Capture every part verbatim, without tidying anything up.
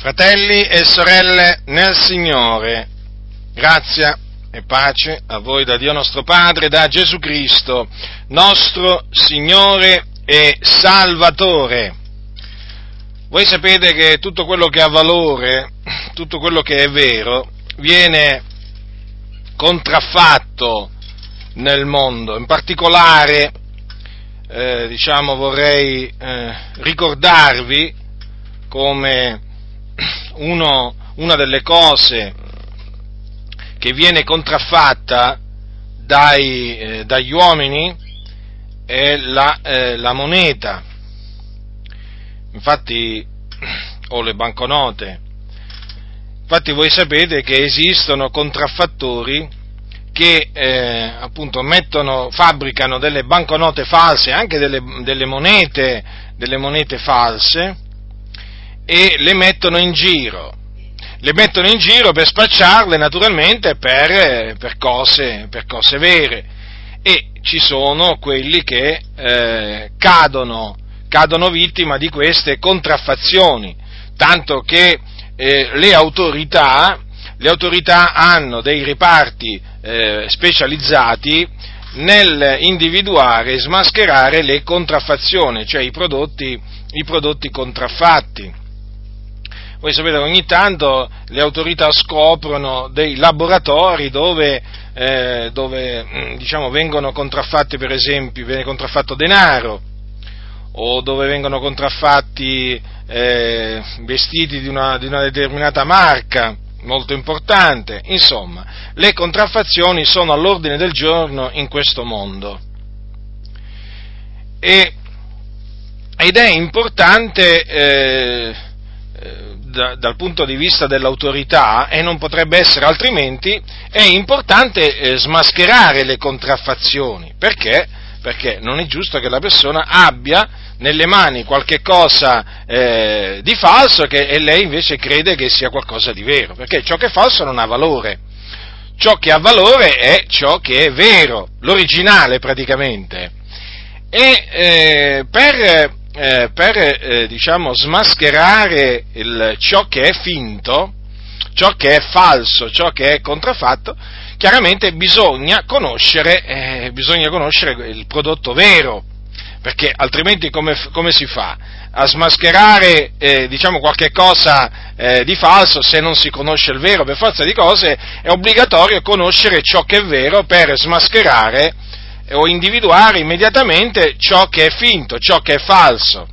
Fratelli e sorelle nel Signore, grazia e pace a voi da Dio nostro Padre, da Gesù Cristo, nostro Signore e Salvatore. Voi sapete che tutto quello che ha valore, tutto quello che è vero, viene contraffatto nel mondo. In particolare, eh, diciamo, vorrei eh, ricordarvi come Uno, una delle cose che viene contraffatta dai, eh, dagli uomini è la, eh, la moneta. Infatti, o le banconote. Infatti voi sapete che esistono contraffattori che eh, appunto mettono, fabbricano delle banconote false, anche delle, delle monete, delle monete false, e le mettono in giro, le mettono in giro per spacciarle naturalmente per, per, cose, per cose vere, e ci sono quelli che eh, cadono, cadono vittima di queste contraffazioni, tanto che eh, le autorità, le autorità hanno dei reparti eh, specializzati nel individuare e smascherare le contraffazioni, cioè i prodotti, i prodotti contraffatti. Voi sapete che ogni tanto le autorità scoprono dei laboratori dove, eh, dove diciamo, vengono contraffatti, per esempio, viene contraffatto denaro, o dove vengono contraffatti eh, vestiti di una, di una determinata marca molto importante. Insomma, le contraffazioni sono all'ordine del giorno in questo mondo. E, ed è importante... Eh, dal punto di vista dell'autorità, e non potrebbe essere altrimenti, è importante eh, smascherare le contraffazioni. Perché? Perché non è giusto che la persona abbia nelle mani qualche cosa eh, di falso che, e lei invece crede che sia qualcosa di vero, perché ciò che è falso non ha valore. Ciò che ha valore è ciò che è vero, l'originale praticamente. E eh, per... Eh, per eh, diciamo smascherare il, ciò che è finto, ciò che è falso, ciò che è contraffatto, chiaramente bisogna conoscere, eh, bisogna conoscere il prodotto vero, perché altrimenti come, come si fa a smascherare eh, diciamo qualche cosa eh, di falso se non si conosce il vero? Per forza di cose è obbligatorio conoscere ciò che è vero per smascherare o individuare immediatamente ciò che è finto, ciò che è falso.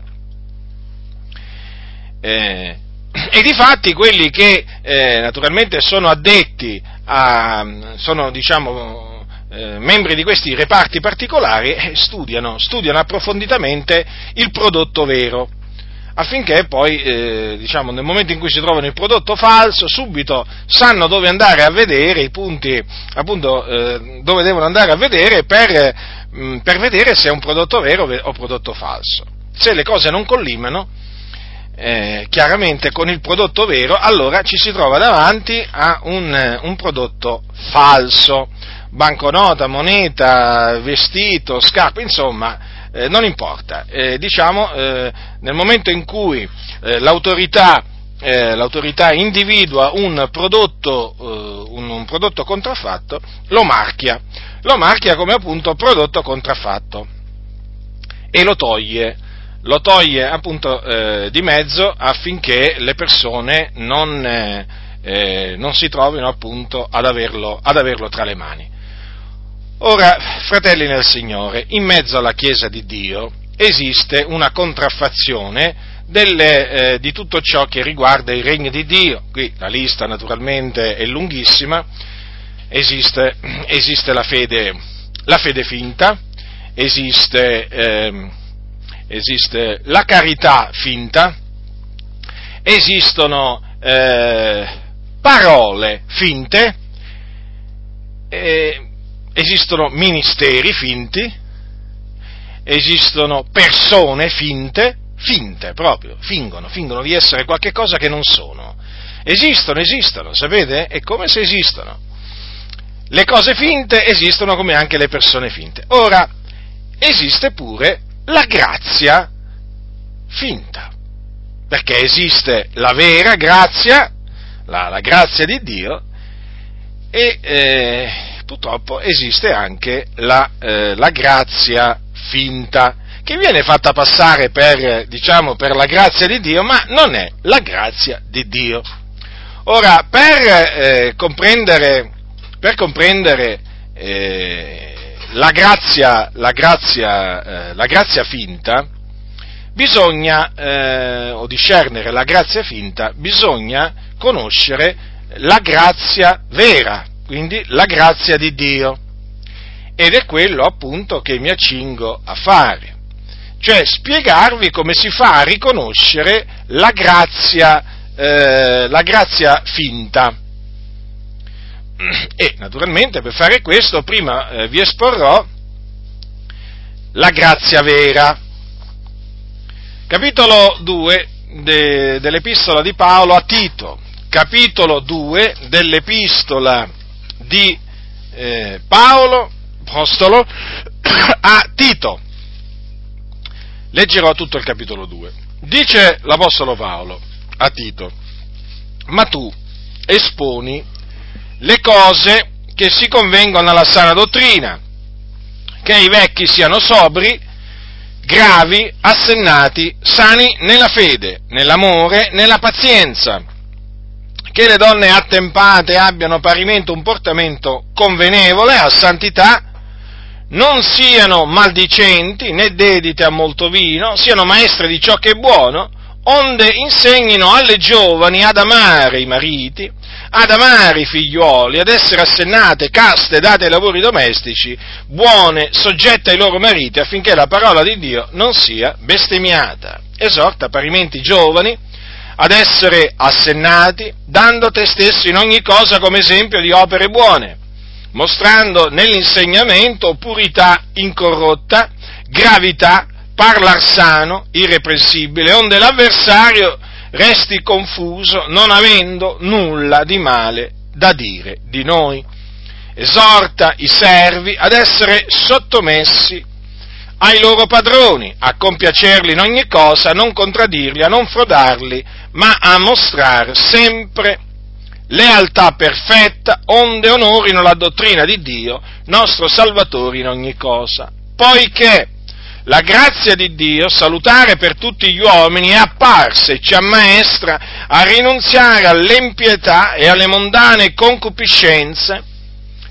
Eh, e difatti quelli che eh, naturalmente sono addetti a, sono diciamo eh, membri di questi reparti particolari, eh, studiano, studiano approfonditamente il prodotto vero, affinché poi eh, diciamo nel momento in cui si trovano il prodotto falso subito sanno dove andare a vedere i punti, appunto eh, dove devono andare a vedere per, mh, per vedere se è un prodotto vero o prodotto falso. Se le cose non collimano eh, chiaramente con il prodotto vero, allora ci si trova davanti a un, un prodotto falso. Banconota, moneta, vestito, scarpe, insomma Eh, non importa, eh, diciamo eh, nel momento in cui eh, l'autorità, eh, l'autorità individua un prodotto, eh, un, un prodotto contraffatto, lo marchia, lo marchia come appunto prodotto contraffatto e lo toglie, lo toglie appunto eh, di mezzo affinché le persone non, eh, eh, non si trovino appunto ad averlo, ad averlo tra le mani. Ora, fratelli nel Signore, in mezzo alla Chiesa di Dio esiste una contraffazione delle, eh, di tutto ciò che riguarda il regno di Dio. Qui la lista naturalmente è lunghissima. Esiste, esiste la fede, la fede finta, esiste, eh, esiste la carità finta, esistono eh, parole finte, eh, esistono ministeri finti, esistono persone finte, finte proprio, fingono, fingono di essere qualche cosa che non sono. Esistono, esistono, sapete? È come se esistono. Le cose finte esistono come anche le persone finte. Ora, esiste pure la grazia finta. perché esiste la vera grazia, la, la grazia di Dio, e eh, purtroppo esiste anche la, eh, la grazia finta, che viene fatta passare per, diciamo, per la grazia di Dio, ma non è la grazia di Dio. Ora, per eh, comprendere, per comprendere eh, la grazia, la grazia, eh, la grazia finta, bisogna, eh, o discernere la grazia finta, bisogna conoscere la grazia vera, quindi la grazia di Dio. Ed è quello appunto che mi accingo a fare. Cioè spiegarvi come si fa a riconoscere la grazia, eh, la grazia finta. E naturalmente per fare questo prima eh, vi esporrò la grazia vera. Capitolo due de, dell'epistola di Paolo a Tito. Capitolo due dell'epistola di eh, Paolo, apostolo, a Tito. Leggerò tutto il capitolo due. Dice l'apostolo Paolo a Tito: ma tu esponi le cose che si convengono alla sana dottrina, che i vecchi siano sobri, gravi, assennati, sani nella fede, nell'amore, nella pazienza, che le donne attempate abbiano parimenti un portamento convenevole a santità, non siano maldicenti, né dedite a molto vino, siano maestre di ciò che è buono, onde insegnino alle giovani ad amare i mariti, ad amare i figlioli, ad essere assennate, caste, date ai lavori domestici, buone, soggette ai loro mariti, affinché la parola di Dio non sia bestemmiata. Esorta parimenti i giovani ad essere assennati, dando te stesso in ogni cosa come esempio di opere buone, mostrando nell'insegnamento purità incorrotta, gravità, parlar sano, irreprensibile, onde l'avversario resti confuso, non avendo nulla di male da dire di noi. Esorta i servi ad essere sottomessi ai loro padroni, a compiacerli in ogni cosa, a non contraddirli, a non frodarli, ma a mostrare sempre lealtà perfetta, onde onorino la dottrina di Dio, nostro Salvatore, in ogni cosa. Poiché la grazia di Dio, salutare per tutti gli uomini, è apparsa e ci ammaestra a rinunziare all'impietà e alle mondane concupiscenze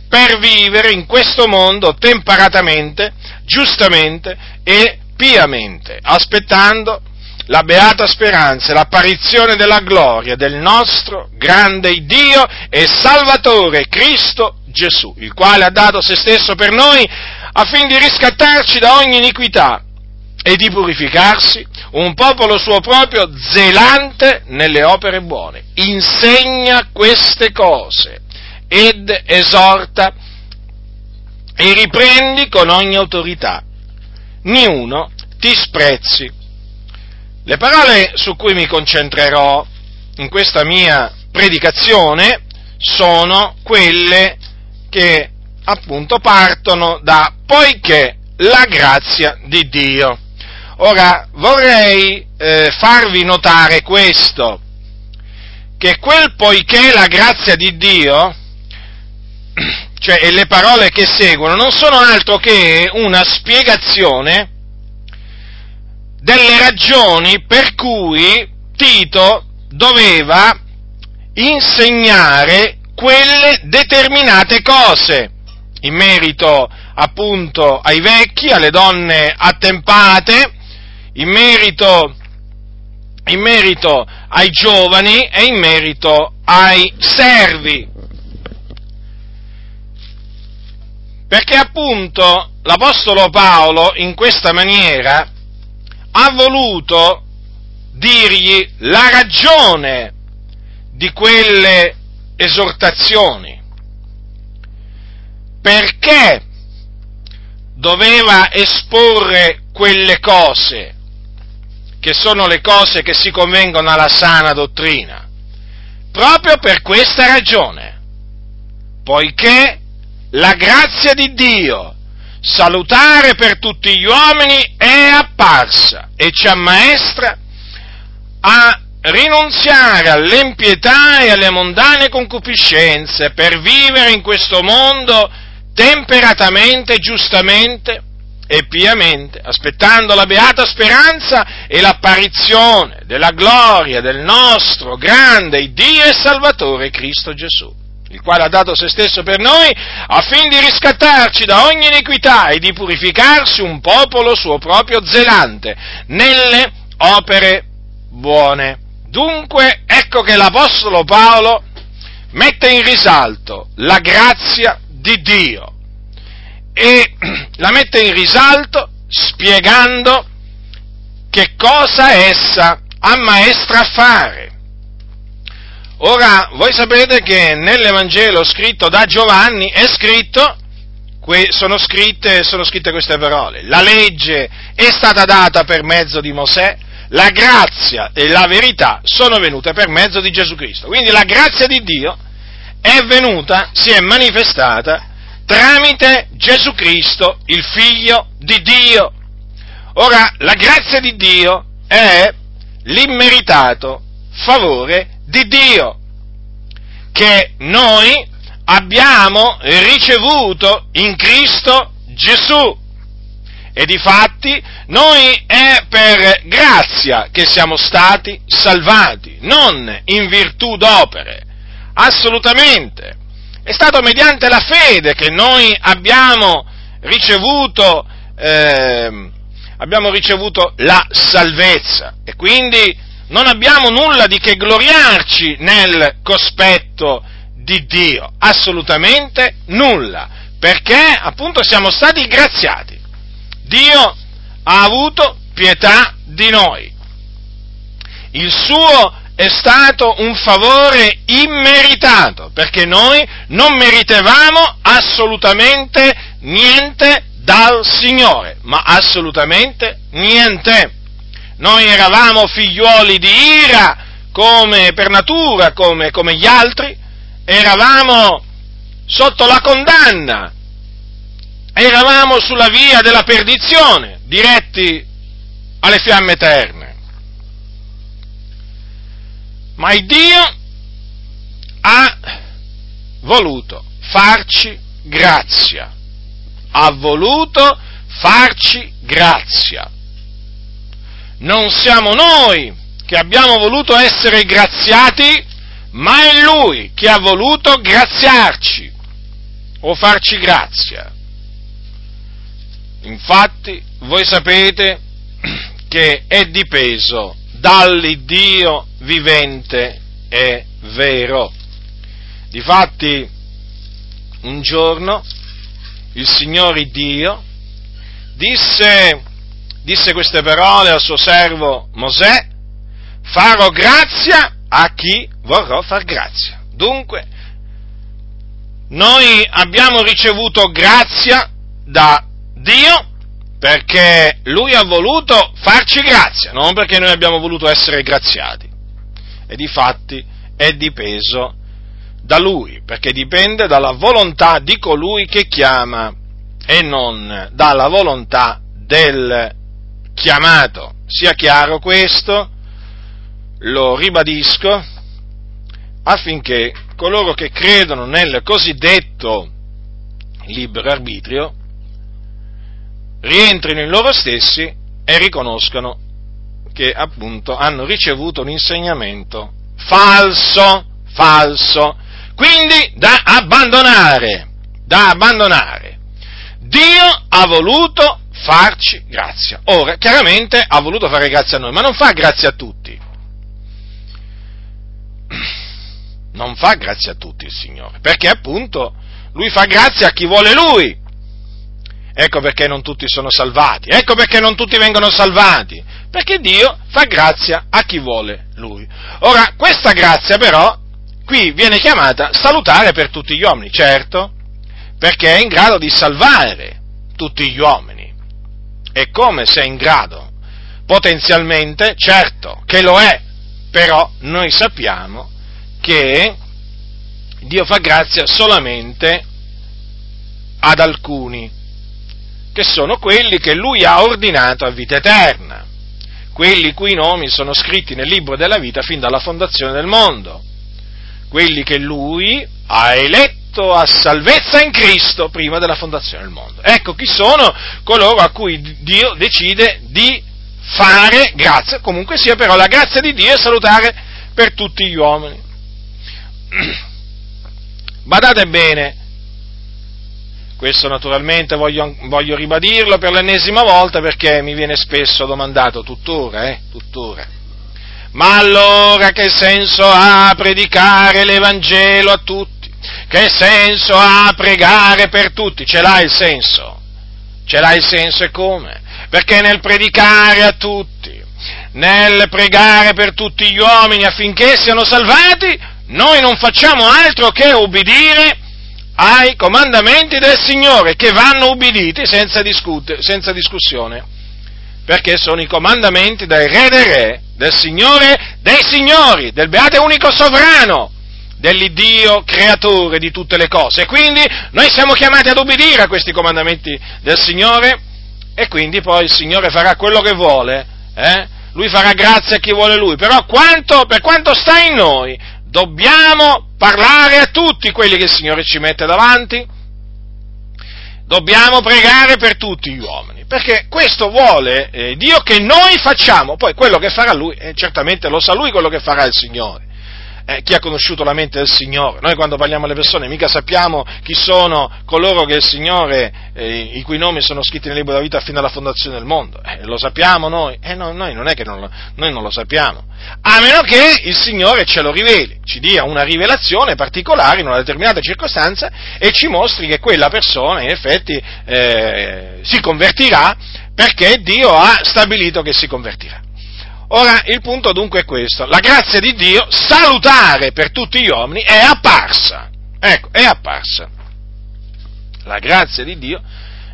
per vivere in questo mondo temperatamente, giustamente e piamente, aspettando la beata speranza, l'apparizione della gloria del nostro grande Dio e Salvatore Cristo Gesù, il quale ha dato se stesso per noi affinché riscattarci da ogni iniquità e di purificarsi un popolo suo proprio zelante nelle opere buone. Insegna queste cose ed esorta e riprendi con ogni autorità. Niuno ti sprezzi. Le parole su cui mi concentrerò in questa mia predicazione sono quelle che appunto partono da poiché la grazia di Dio. Ora vorrei eh, farvi notare questo, che quel poiché la grazia di Dio, cioè e le parole che seguono, non sono altro che una spiegazione delle ragioni per cui Tito doveva insegnare quelle determinate cose, in merito appunto ai vecchi, alle donne attempate, in merito, in merito ai giovani e in merito ai servi. Perché appunto l'apostolo Paolo in questa maniera ha voluto dirgli la ragione di quelle esortazioni, perché doveva esporre quelle cose, che sono le cose che si convengono alla sana dottrina, proprio per questa ragione, poiché la grazia di Dio, salutare per tutti gli uomini, è apparsa e ci ammaestra a rinunziare all'impietà e alle mondane concupiscenze per vivere in questo mondo temperatamente, giustamente e piamente, aspettando la beata speranza e l'apparizione della gloria del nostro grande Dio e Salvatore Cristo Gesù, il quale ha dato se stesso per noi affin di riscattarci da ogni iniquità e di purificarsi un popolo suo proprio zelante nelle opere buone. Dunque, ecco che l'Apostolo Paolo mette in risalto la grazia di Dio e la mette in risalto spiegando che cosa essa ammaestra a fare. Ora, voi sapete che nell'Evangelo scritto da Giovanni è scritto, sono scritte, sono scritte queste parole: la legge è stata data per mezzo di Mosè, la grazia e la verità sono venute per mezzo di Gesù Cristo. Quindi la grazia di Dio è venuta, si è manifestata tramite Gesù Cristo, il Figlio di Dio. Ora, la grazia di Dio è l'immeritato favore di Dio, che noi abbiamo ricevuto in Cristo Gesù. E difatti noi è per grazia che siamo stati salvati, non in virtù d'opere, assolutamente. È stato mediante la fede che noi abbiamo ricevuto, eh, abbiamo ricevuto la salvezza, e quindi non abbiamo nulla di che gloriarci nel cospetto di Dio, assolutamente nulla, perché appunto siamo stati graziati. Dio ha avuto pietà di noi. Il suo è stato un favore immeritato, perché noi non meritevamo assolutamente niente dal Signore, ma assolutamente niente. Noi eravamo figliuoli di ira, come per natura, come, come gli altri, eravamo sotto la condanna, eravamo sulla via della perdizione, diretti alle fiamme eterne. Ma il Dio ha voluto farci grazia, ha voluto farci grazia. Non siamo noi che abbiamo voluto essere graziati, ma è Lui che ha voluto graziarci o farci grazia. Infatti, voi sapete che è dipeso dall'Iddio vivente e vero. Difatti, un giorno il Signore Dio disse, disse queste parole al suo servo Mosè: farò grazia a chi vorrò far grazia. Dunque, noi abbiamo ricevuto grazia da Dio perché Lui ha voluto farci grazia, non perché noi abbiamo voluto essere graziati. E difatti è dipeso da Lui, perché dipende dalla volontà di colui che chiama e non dalla volontà del chiamato. Sia chiaro questo, lo ribadisco, affinché coloro che credono nel cosiddetto libero arbitrio rientrino in loro stessi e riconoscano che appunto hanno ricevuto un insegnamento falso, falso, quindi da abbandonare, da abbandonare. Dio ha voluto farci grazia. Ora, chiaramente ha voluto fare grazia a noi, ma non fa grazia a tutti. Non fa grazia a tutti il Signore, perché appunto Lui fa grazia a chi vuole Lui. Ecco perché non tutti sono salvati, ecco perché non tutti vengono salvati, perché Dio fa grazia a chi vuole Lui. Ora, questa grazia però, qui viene chiamata salutare per tutti gli uomini, certo, perché è in grado di salvare tutti gli uomini. E come se è in grado? Potenzialmente, certo, che lo è, però noi sappiamo che Dio fa grazia solamente ad alcuni, che sono quelli che Lui ha ordinato a vita eterna. quelli cui nomi sono scritti nel libro della vita fin dalla fondazione del mondo, quelli che lui ha eletto a salvezza in Cristo prima della fondazione del mondo. Ecco chi sono coloro a cui Dio decide di fare grazia, comunque sia però la grazia di Dio è salutare per tutti gli uomini. Badate bene, questo naturalmente voglio, voglio ribadirlo per l'ennesima volta perché mi viene spesso domandato, tuttora, eh, tuttora, ma allora che senso ha predicare l'Evangelo a tutti? Che senso ha pregare per tutti? Ce l'ha il senso? Ce l'ha il senso e come? Perché nel predicare a tutti, nel pregare per tutti gli uomini affinché siano salvati, noi non facciamo altro che obbedire ai comandamenti del Signore, che vanno ubbiditi senza, discute, senza discussione, perché sono i comandamenti del Re dei Re, del Signore dei Signori, del Beato e Unico Sovrano, dell'Iddio Creatore di tutte le cose. E quindi noi siamo chiamati ad obbedire a questi comandamenti del Signore, e quindi poi il Signore farà quello che vuole, eh? Lui farà grazia a chi vuole Lui, però quanto, per quanto sta in noi, dobbiamo parlare a tutti quelli che il Signore ci mette davanti, dobbiamo pregare per tutti gli uomini, perché questo vuole eh, Dio che noi facciamo, poi quello che farà Lui, eh, certamente lo sa Lui quello che farà il Signore, eh, chi ha conosciuto la mente del Signore, noi quando parliamo alle persone mica sappiamo chi sono coloro che il Signore, eh, i cui nomi sono scritti nel libro della vita fino alla fondazione del mondo, eh, lo sappiamo noi, eh, no, noi non è che non lo, noi non lo sappiamo, a meno che il Signore ce lo riveli, ci dia una rivelazione particolare in una determinata circostanza e ci mostri che quella persona in effetti eh, si convertirà perché Dio ha stabilito che si convertirà. Ora, il punto dunque è questo, la grazia di Dio, salutare per tutti gli uomini, è apparsa, ecco, è apparsa, la grazia di Dio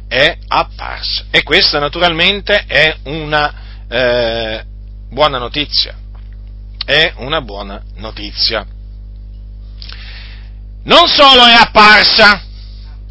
è apparsa, e questa naturalmente è una eh, buona notizia, è una buona notizia. Non solo è apparsa,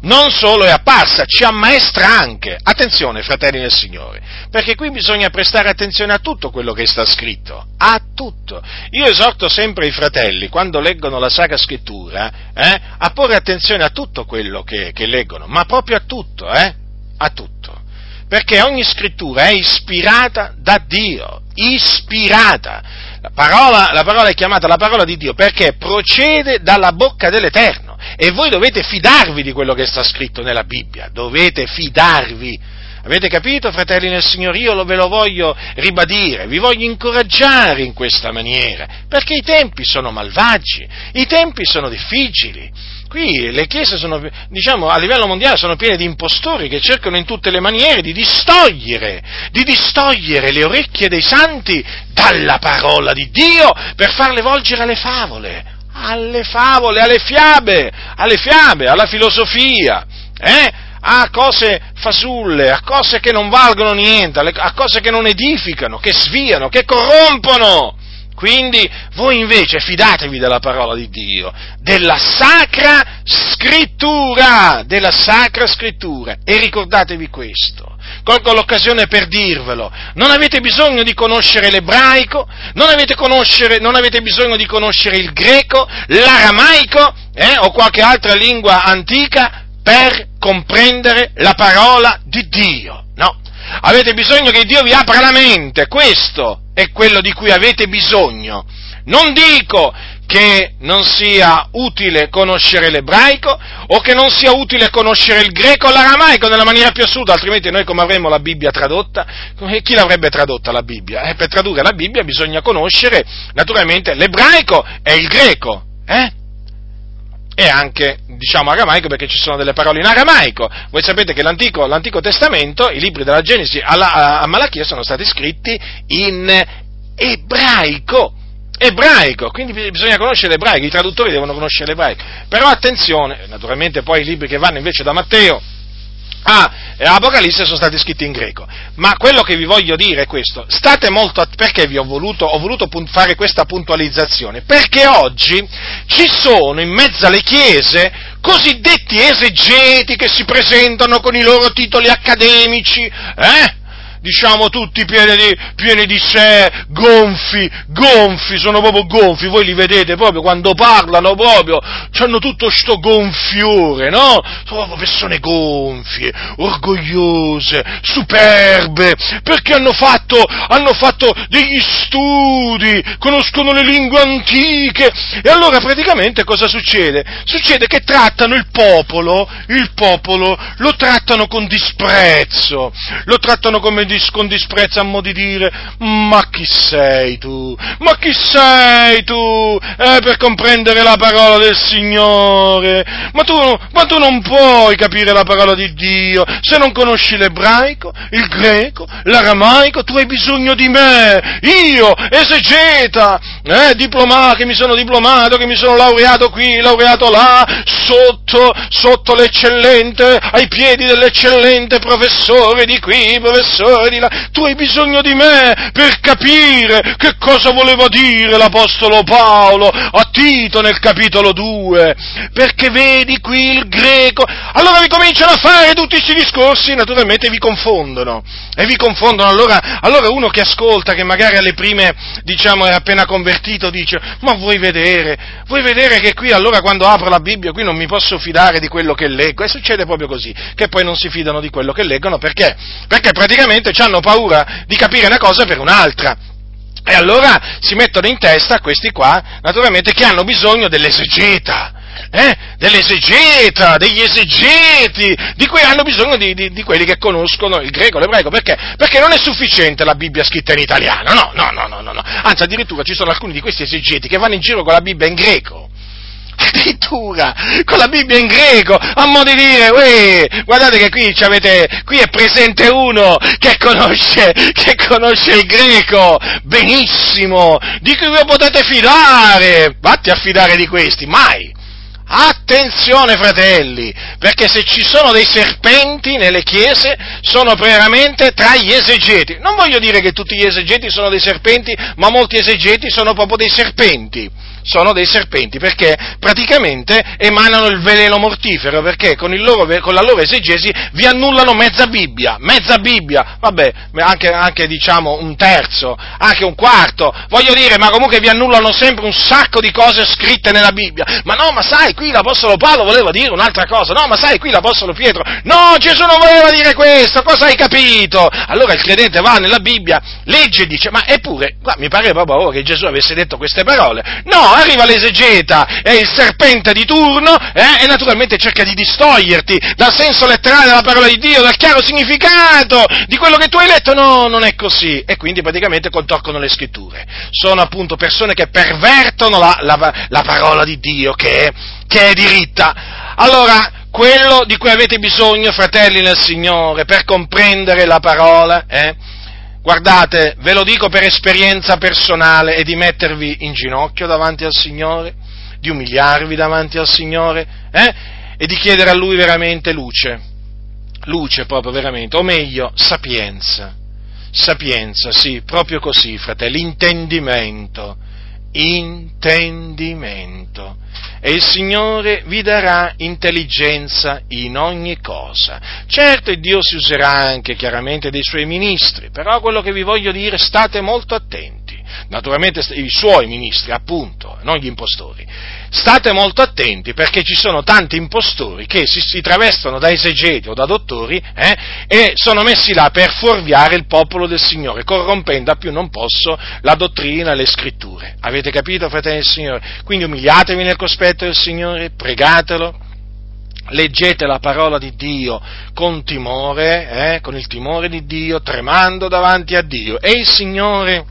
non solo è apparsa, ci ammaestra anche, attenzione fratelli del Signore, perché qui bisogna prestare attenzione a tutto quello che sta scritto, a tutto. Io esorto sempre i fratelli, quando leggono la Sacra Scrittura, eh, a porre attenzione a tutto quello che, che leggono, ma proprio a tutto, eh, a tutto, perché ogni scrittura è ispirata da Dio, ispirata, la parola, la parola è chiamata la parola di Dio perché procede dalla bocca dell'Eterno. E voi dovete fidarvi di quello che sta scritto nella Bibbia, dovete fidarvi. Avete capito, fratelli nel Signore? Io ve lo voglio ribadire, vi voglio incoraggiare in questa maniera, perché i tempi sono malvagi, i tempi sono difficili. Qui le chiese sono, diciamo, a livello mondiale sono piene di impostori che cercano in tutte le maniere di distogliere, di distogliere le orecchie dei santi dalla parola di Dio per farle volgere alle favole. Alle favole, alle fiabe, alle fiabe, alla filosofia, eh? A cose fasulle, a cose che non valgono niente, a cose che non edificano, che sviano, che corrompono. Quindi voi invece fidatevi della parola di Dio, della Sacra Scrittura, della Sacra Scrittura, e ricordatevi questo. Colgo l'occasione per dirvelo, non avete bisogno di conoscere l'ebraico, non avete, conoscere, non avete bisogno di conoscere il greco, l'aramaico eh, o qualche altra lingua antica per comprendere la parola di Dio, no. Avete bisogno che Dio vi apra la mente, questo è quello di cui avete bisogno. Non dico che non sia utile conoscere l'ebraico o che non sia utile conoscere il greco o l'aramaico nella maniera più assoluta, altrimenti noi come avremmo la Bibbia tradotta? Chi l'avrebbe tradotta la Bibbia? Eh, per tradurre la Bibbia bisogna conoscere naturalmente l'ebraico e il greco, eh? E anche, diciamo, aramaico, perché ci sono delle parole in aramaico. Voi sapete che l'Antico, l'Antico Testamento, i libri della Genesi alla, a Malachia sono stati scritti in ebraico. Ebraico, quindi bisogna conoscere l'ebraico, i traduttori devono conoscere l'ebraico, però attenzione, naturalmente poi i libri che vanno invece da Matteo a Apocalisse sono stati scritti in greco, ma quello che vi voglio dire è questo, state molto att- perché vi ho voluto, ho voluto punt- fare questa puntualizzazione, perché oggi ci sono in mezzo alle chiese cosiddetti esegeti che si presentano con i loro titoli accademici, eh? diciamo tutti pieni di, pieni di sé, gonfi, gonfi, sono proprio gonfi, voi li vedete proprio quando parlano proprio, hanno tutto sto gonfiore, no? Sono proprio persone gonfie, orgogliose, superbe, perché hanno fatto, hanno fatto degli studi, conoscono le lingue antiche, e allora praticamente cosa succede? Succede che trattano il popolo, il popolo lo trattano con disprezzo, lo trattano come dis- con disprezzo a mo' di dire, ma chi sei tu? Ma chi sei tu? Eh, per comprendere la parola del Signore, ma tu, ma tu non puoi capire la parola di Dio, se non conosci l'ebraico, il greco, l'aramaico, tu hai bisogno di me, io, esegeta, eh, diplomà, che mi sono diplomato, che mi sono laureato qui, laureato là, sotto, sotto l'eccellente, ai piedi dell'eccellente professore di qui, professore di là, tu hai bisogno di me per capire che cosa voleva dire l'Apostolo Paolo a Tito nel capitolo due, perché vedi qui il greco, allora vi cominciano a fare tutti questi discorsi, naturalmente vi confondono, e vi confondono, allora, allora uno che ascolta, che magari alle prime, diciamo, è appena convertito, dice, ma vuoi vedere, vuoi vedere che qui allora quando apro la Bibbia, qui non mi posso fidare di quello che leggo, e succede proprio così, che poi non si fidano di quello che leggono, perché? Perché praticamente hanno paura di capire una cosa per un'altra, e allora si mettono in testa questi qua, naturalmente, che hanno bisogno dell'esegeta, eh? dell'esegeta, degli esegeti, di cui hanno bisogno di, di, di quelli che conoscono il greco, l'ebraico, perché? Perché non è sufficiente la Bibbia scritta in italiano, no, no, no, no, no, no. Anzi, addirittura ci sono alcuni di questi esegeti che vanno in giro con la Bibbia in greco, addirittura, con la Bibbia in greco, a mo' di dire, uè, guardate che qui c'avete, qui è presente uno che conosce, che conosce il greco benissimo, di cui vi potete fidare, vatti a fidare di questi, mai! Attenzione fratelli, perché se ci sono dei serpenti nelle chiese sono veramente tra gli esegeti, non voglio dire che tutti gli esegeti sono dei serpenti, ma molti esegeti sono proprio dei serpenti, sono dei serpenti perché praticamente emanano il veleno mortifero, perché con, il loro, con la loro esegesi vi annullano mezza Bibbia, mezza Bibbia, vabbè, anche, anche diciamo un terzo, anche un quarto, voglio dire, ma comunque vi annullano sempre un sacco di cose scritte nella Bibbia, ma no, ma sai, qui l'Apostolo Paolo voleva dire un'altra cosa, no, ma sai, qui l'Apostolo Pietro, no, Gesù non voleva dire questo, cosa hai capito? Allora il credente va nella Bibbia, legge e dice, ma eppure, qua, mi pare proprio che Gesù avesse detto queste parole, no, arriva l'esegeta, è il serpente di turno, eh, e naturalmente cerca di distoglierti dal senso letterale della parola di Dio, dal chiaro significato di quello che tu hai letto, no, non è così, e quindi praticamente contorcono le scritture, sono appunto persone che pervertono la, la, la parola di Dio che è, che è diritta. Allora, quello di cui avete bisogno, fratelli nel Signore, per comprendere la parola, eh, guardate, ve lo dico per esperienza personale, è di mettervi in ginocchio davanti al Signore, di umiliarvi davanti al Signore, eh? E di chiedere a Lui veramente luce, luce proprio veramente, o meglio, sapienza, sapienza, sì, proprio così, fratelli, intendimento, intendimento. E il Signore vi darà intelligenza in ogni cosa. Certo, Dio si userà anche chiaramente dei suoi ministri, però quello che vi voglio dire, state molto attenti, naturalmente i suoi ministri, appunto, non gli impostori, state molto attenti perché ci sono tanti impostori che si, si travestono da esegeti o da dottori, eh, e sono messi là per fuorviare il popolo del Signore, corrompendo a più non posso la dottrina e le scritture. Avete capito, fratelli del Signore? Quindi umiliatevi nel cospetto del Signore, pregatelo, leggete la parola di Dio con timore, eh, con il timore di Dio, tremando davanti a Dio, e il Signore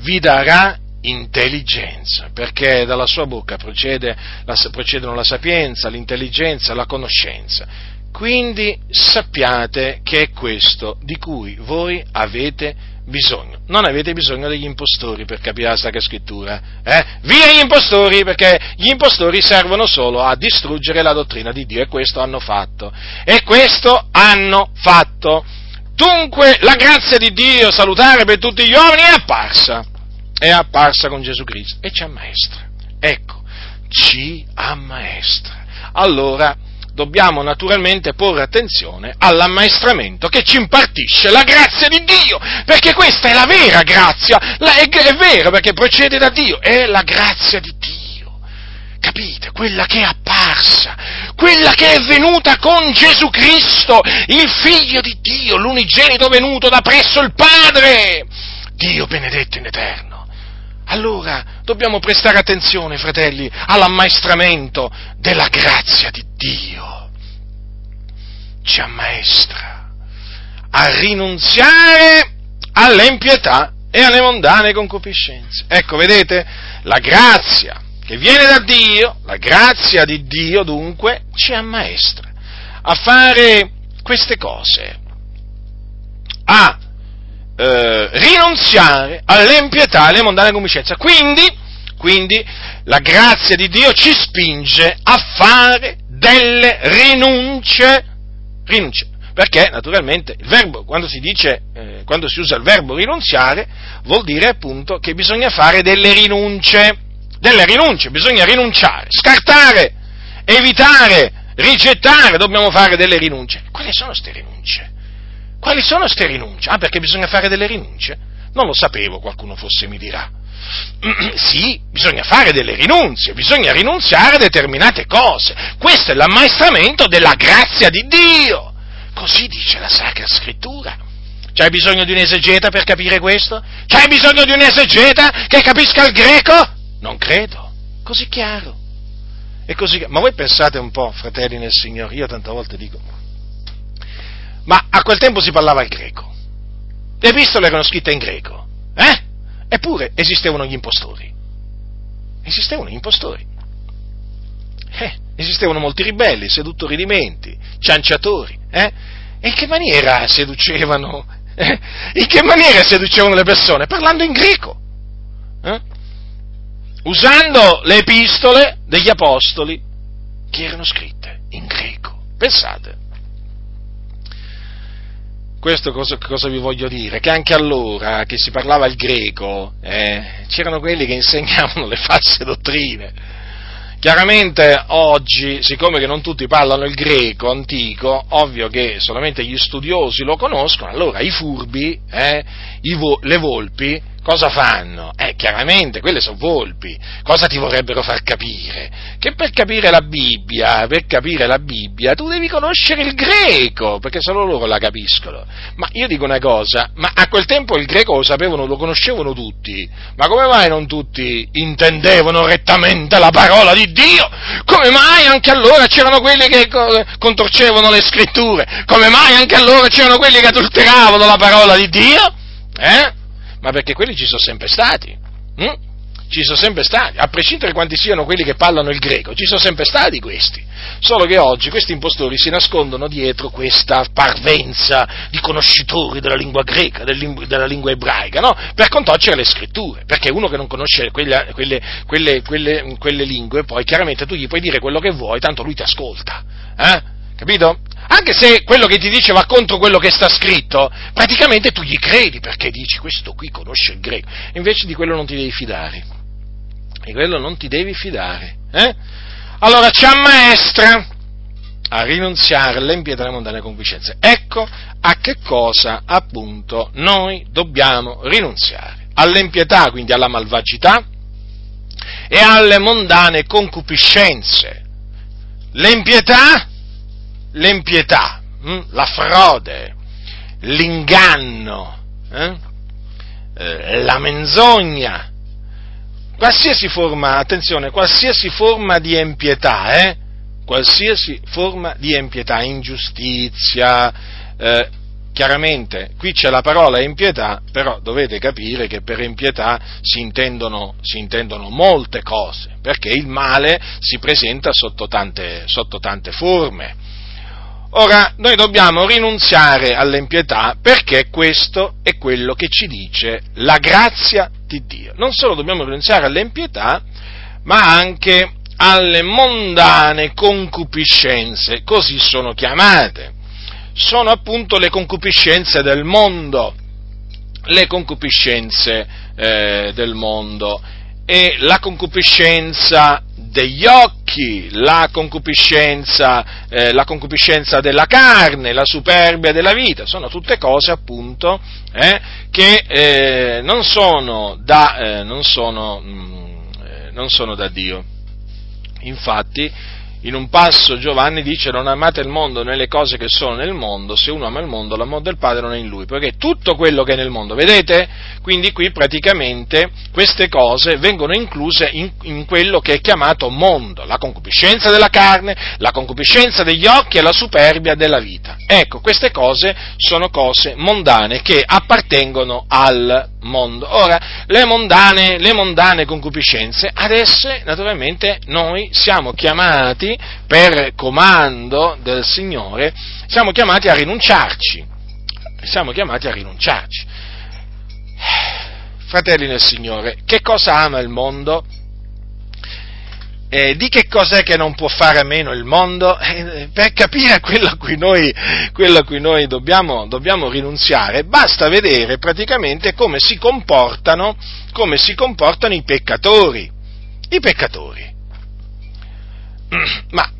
vi darà intelligenza, perché dalla sua bocca procede la, procedono la sapienza, l'intelligenza, la conoscenza. Quindi sappiate che è questo di cui voi avete bisogno. Non avete bisogno degli impostori per capire la Sacra Scrittura. Eh? Via gli impostori, perché gli impostori servono solo a distruggere la dottrina di Dio, e questo hanno fatto. E questo hanno fatto. Dunque la grazia di Dio salutare per tutti gli uomini è apparsa. È apparsa con Gesù Cristo. E ci ammaestra. Ecco, ci ammaestra. Allora, dobbiamo naturalmente porre attenzione all'ammaestramento che ci impartisce la grazia di Dio, perché questa è la vera grazia, la, è, è vero perché procede da Dio, è la grazia di Dio, capite? Quella che è apparsa, quella che è venuta con Gesù Cristo, il Figlio di Dio, l'unigenito venuto da presso il Padre, Dio benedetto in eterno. Allora dobbiamo prestare attenzione, fratelli, all'ammaestramento della grazia di Dio. Ci ammaestra a rinunziare all'impietà e alle mondane concupiscenze. Ecco, vedete, la grazia che viene da Dio, la grazia di Dio dunque ci ammaestra a fare queste cose, a Eh, rinunziare all'impietà e alle mondane concupiscenze. Quindi, quindi la grazia di Dio ci spinge a fare delle rinunce, rinunce, perché naturalmente il verbo, quando si dice, eh, quando si usa il verbo rinunziare, vuol dire appunto che bisogna fare delle rinunce, delle rinunce, bisogna rinunciare, scartare, evitare, rigettare, dobbiamo fare delle rinunce. Quali sono ste rinunce? Quali sono queste rinunce? Ah, perché bisogna fare delle rinunce? Non lo sapevo, qualcuno forse mi dirà. Sì, bisogna fare delle rinunzie, bisogna rinunziare a determinate cose. Questo è l'ammaestramento della grazia di Dio. Così dice la Sacra Scrittura. C'hai bisogno di un esegeta per capire questo? C'hai bisogno di un esegeta che capisca il greco? Non credo. Così chiaro. E così... Ma voi pensate un po', fratelli nel Signore, io tante volte dico... Ma a quel tempo si parlava il greco, le epistole erano scritte in greco, eh? Eppure esistevano gli impostori, esistevano gli impostori, eh? Esistevano molti ribelli, seduttori di menti, cianciatori, eh? E in che maniera seducevano, eh? In che maniera seducevano le persone? Parlando in greco, eh? Usando le epistole degli apostoli che erano scritte in greco, pensate. Questo cosa, cosa vi voglio dire? Che anche allora che si parlava il greco, eh, c'erano quelli che insegnavano le false dottrine. Chiaramente oggi, siccome che non tutti parlano il greco antico, ovvio che solamente gli studiosi lo conoscono, allora i furbi, eh, i vo- le volpi, cosa fanno? Eh, chiaramente quelle sono volpi. Cosa ti vorrebbero far capire? Che per capire la Bibbia, per capire la Bibbia, tu devi conoscere il greco, perché solo loro la capiscono. Ma io dico una cosa, ma a quel tempo il greco lo sapevano, lo conoscevano tutti. Ma come mai non tutti intendevano rettamente la parola di Dio? Come mai anche allora c'erano quelli che contorcevano le scritture? Come mai anche allora c'erano quelli che adulteravano la parola di Dio? Eh? Ma perché quelli ci sono sempre stati, hm? Ci sono sempre stati, a prescindere quanti siano quelli che parlano il greco, ci sono sempre stati questi, solo che oggi questi impostori si nascondono dietro questa parvenza di conoscitori della lingua greca, della lingua ebraica, no? Per contorcere le scritture, perché uno che non conosce quelle, quelle, quelle, quelle, quelle lingue, poi chiaramente tu gli puoi dire quello che vuoi, tanto lui ti ascolta, eh? Capito? Anche se quello che ti dice va contro quello che sta scritto, praticamente tu gli credi perché dici questo qui conosce il greco, invece di quello non ti devi fidare, di quello non ti devi fidare, eh? Allora ci ammaestra a rinunziare all'impietà delle mondane concupiscenze. Ecco a che cosa appunto noi dobbiamo rinunziare, all'impietà, quindi alla malvagità e alle mondane concupiscenze. L'impietà L'impietà, mh? La frode, l'inganno, eh? Eh, la menzogna, qualsiasi forma, attenzione, qualsiasi forma di impietà, eh? Qualsiasi forma di impietà, ingiustizia, eh, chiaramente qui c'è la parola impietà, però dovete capire che per impietà si intendono, si intendono molte cose, perché il male si presenta sotto tante, sotto tante forme. Ora, noi dobbiamo rinunziare all'impietà perché questo è quello che ci dice la grazia di Dio. Non solo dobbiamo rinunziare all'impietà, ma anche alle mondane concupiscenze, così sono chiamate. Sono appunto le concupiscenze del mondo, le concupiscenze eh, del mondo. è la concupiscenza degli occhi, la concupiscenza, eh, la concupiscenza della carne, la superbia della vita. Sono tutte cose appunto eh, che eh, non sono da eh, non sono mh, eh, non sono da Dio. Infatti, in un passo Giovanni dice: non amate il mondo né le cose che sono nel mondo, se uno ama il mondo l'amore del Padre non è in lui, perché tutto quello che è nel mondo, vedete? Quindi qui praticamente queste cose vengono incluse in, in quello che è chiamato mondo, la concupiscenza della carne, la concupiscenza degli occhi e la superbia della vita. Ecco, queste cose sono cose mondane che appartengono al mondo. Ora, le mondane, le mondane concupiscenze, ad esse naturalmente noi siamo chiamati per comando del Signore, siamo chiamati a rinunciarci, siamo chiamati a rinunciarci. Fratelli nel Signore, che cosa ama il mondo? Eh, di che cos'è che non può fare a meno il mondo? Eh, per capire quello a cui noi, quello a cui noi dobbiamo, dobbiamo rinunziare, basta vedere praticamente come si comportano, come si comportano i peccatori, i peccatori. Ma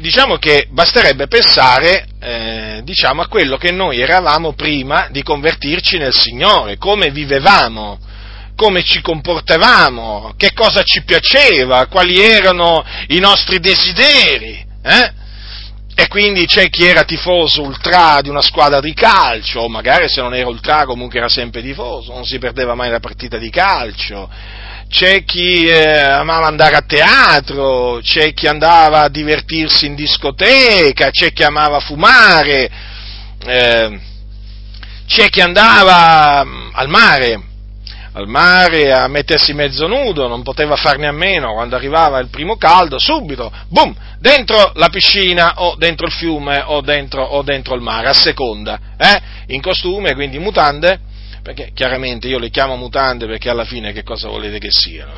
diciamo che basterebbe pensare eh, diciamo a quello che noi eravamo prima di convertirci nel Signore, come vivevamo, come ci comportavamo, che cosa ci piaceva, quali erano i nostri desideri, eh? E quindi c'è chi era tifoso ultra di una squadra di calcio, o magari se non era ultra comunque era sempre tifoso, non si perdeva mai la partita di calcio. C'è chi eh, amava andare a teatro, c'è chi andava a divertirsi in discoteca, c'è chi amava fumare, eh, c'è chi andava al mare, al mare a mettersi mezzo nudo, non poteva farne a meno, quando arrivava il primo caldo, subito, boom, dentro la piscina o dentro il fiume o dentro, o dentro il mare, a seconda, eh? In costume, quindi mutande. Perché chiaramente io le chiamo mutande perché alla fine che cosa volete che siano?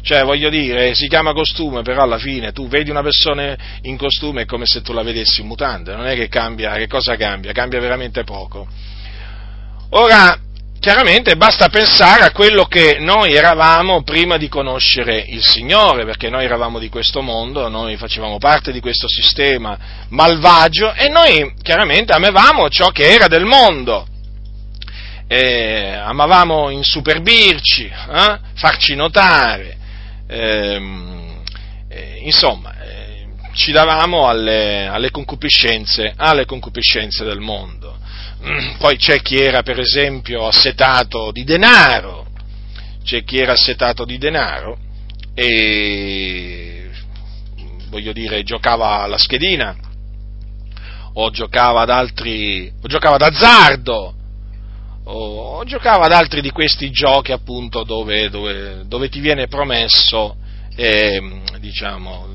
Cioè, voglio dire, si chiama costume, però alla fine tu vedi una persona in costume è come se tu la vedessi in mutande, non è che cambia, che cosa cambia? Cambia veramente poco. Ora, chiaramente basta pensare a quello che noi eravamo prima di conoscere il Signore, perché noi eravamo di questo mondo, noi facevamo parte di questo sistema malvagio e noi chiaramente amavamo ciò che era del mondo. Eh, amavamo insuperbirci, eh? Farci notare, ehm, eh, insomma, eh, ci davamo alle, alle concupiscenze, alle concupiscenze del mondo. Mm, poi c'è chi era per esempio assetato di denaro, c'è chi era assetato di denaro e voglio dire giocava alla schedina o giocava ad altri, o giocava d'azzardo. O, o giocava ad altri di questi giochi appunto dove, dove, dove ti viene promesso eh, diciamo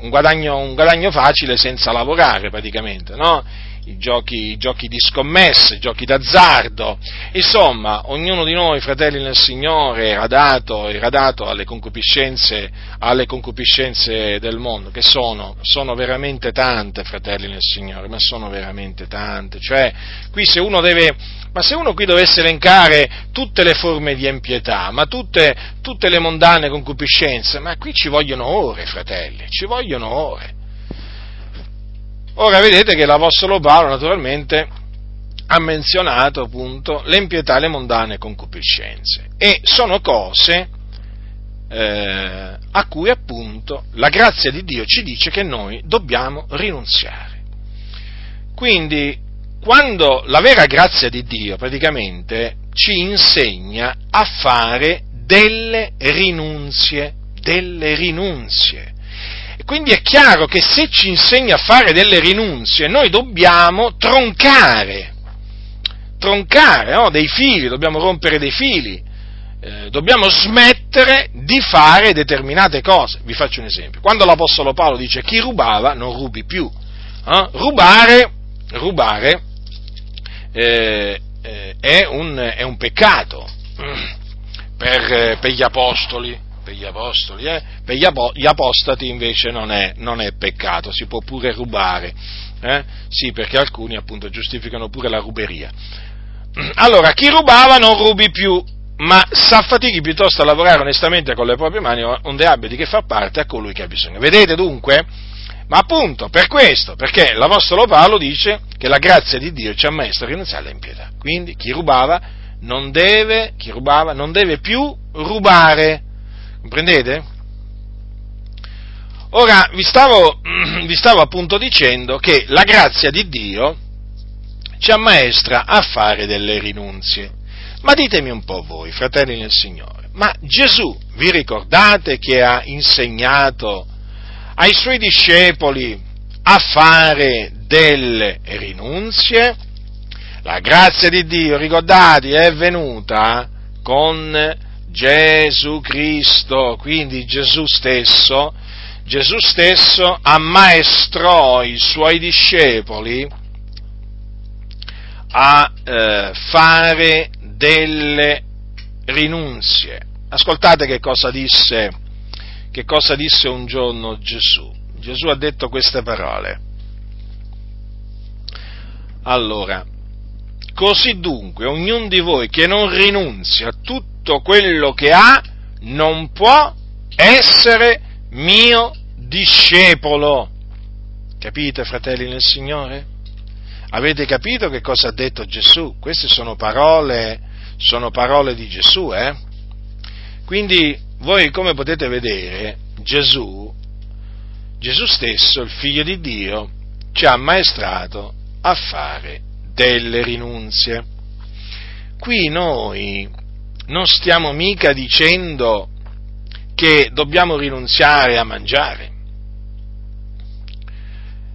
un guadagno, un guadagno facile senza lavorare praticamente, no? I giochi, i giochi di scommesse, i giochi d'azzardo, insomma ognuno di noi, fratelli nel Signore, era dato, era dato alle concupiscenze, alle concupiscenze del mondo, che sono, sono veramente tante, fratelli nel Signore, ma sono veramente tante, cioè qui se uno deve, ma se uno qui dovesse elencare tutte le forme di impietà, ma tutte, tutte le mondane concupiscenze, ma qui ci vogliono ore, fratelli, ci vogliono ore. Ora vedete che l'Apostolo Paolo naturalmente ha menzionato appunto l'impietà e le mondane concupiscenze e sono cose eh, a cui appunto la grazia di Dio ci dice che noi dobbiamo rinunziare. Quindi quando la vera grazia di Dio praticamente ci insegna a fare delle rinunzie, delle rinunzie. Quindi è chiaro che se ci insegna a fare delle rinunzie, noi dobbiamo troncare, troncare, no? Dei fili, dobbiamo rompere dei fili, eh, dobbiamo smettere di fare determinate cose. Vi faccio un esempio. Quando l'Apostolo Paolo dice chi rubava non rubi più, eh? Rubare, rubare eh, eh, è, un, è un peccato per, per gli apostoli. Per gli apostoli, eh? Per gli apostati invece non è, non è peccato, si può pure rubare, eh? Sì, perché alcuni appunto giustificano pure la ruberia. Allora, chi rubava non rubi più, ma s'affatichi piuttosto a lavorare onestamente con le proprie mani, onde abbia di che far parte a colui che ha bisogno. Vedete dunque? Ma appunto per questo, perché l'Apostolo Paolo dice che la grazia di Dio ci ammaestra a rinunziare all'impietà. Quindi chi rubava non deve, chi rubava non deve più rubare. Comprendete? Ora, vi stavo, vi stavo appunto dicendo che la grazia di Dio ci ammaestra a fare delle rinunzie. Ma ditemi un po' voi, fratelli nel Signore, ma Gesù, vi ricordate che ha insegnato ai suoi discepoli a fare delle rinunzie? La grazia di Dio, ricordati, è venuta con Gesù Cristo, quindi Gesù stesso, Gesù stesso ammaestrò i suoi discepoli a eh, fare delle rinunzie. Ascoltate che cosa disse, che cosa disse un giorno Gesù. Gesù ha detto queste parole. Allora, così dunque, ognuno di voi che non rinunzia a tutto quello che ha, non può essere mio discepolo. Capite, fratelli nel Signore? Avete capito che cosa ha detto Gesù? Queste sono parole, sono parole di Gesù, eh? Quindi voi, come potete vedere, Gesù, Gesù stesso, il Figlio di Dio, ci ha ammaestrato a fare delle rinunzie. Qui noi non stiamo mica dicendo che dobbiamo rinunziare a mangiare.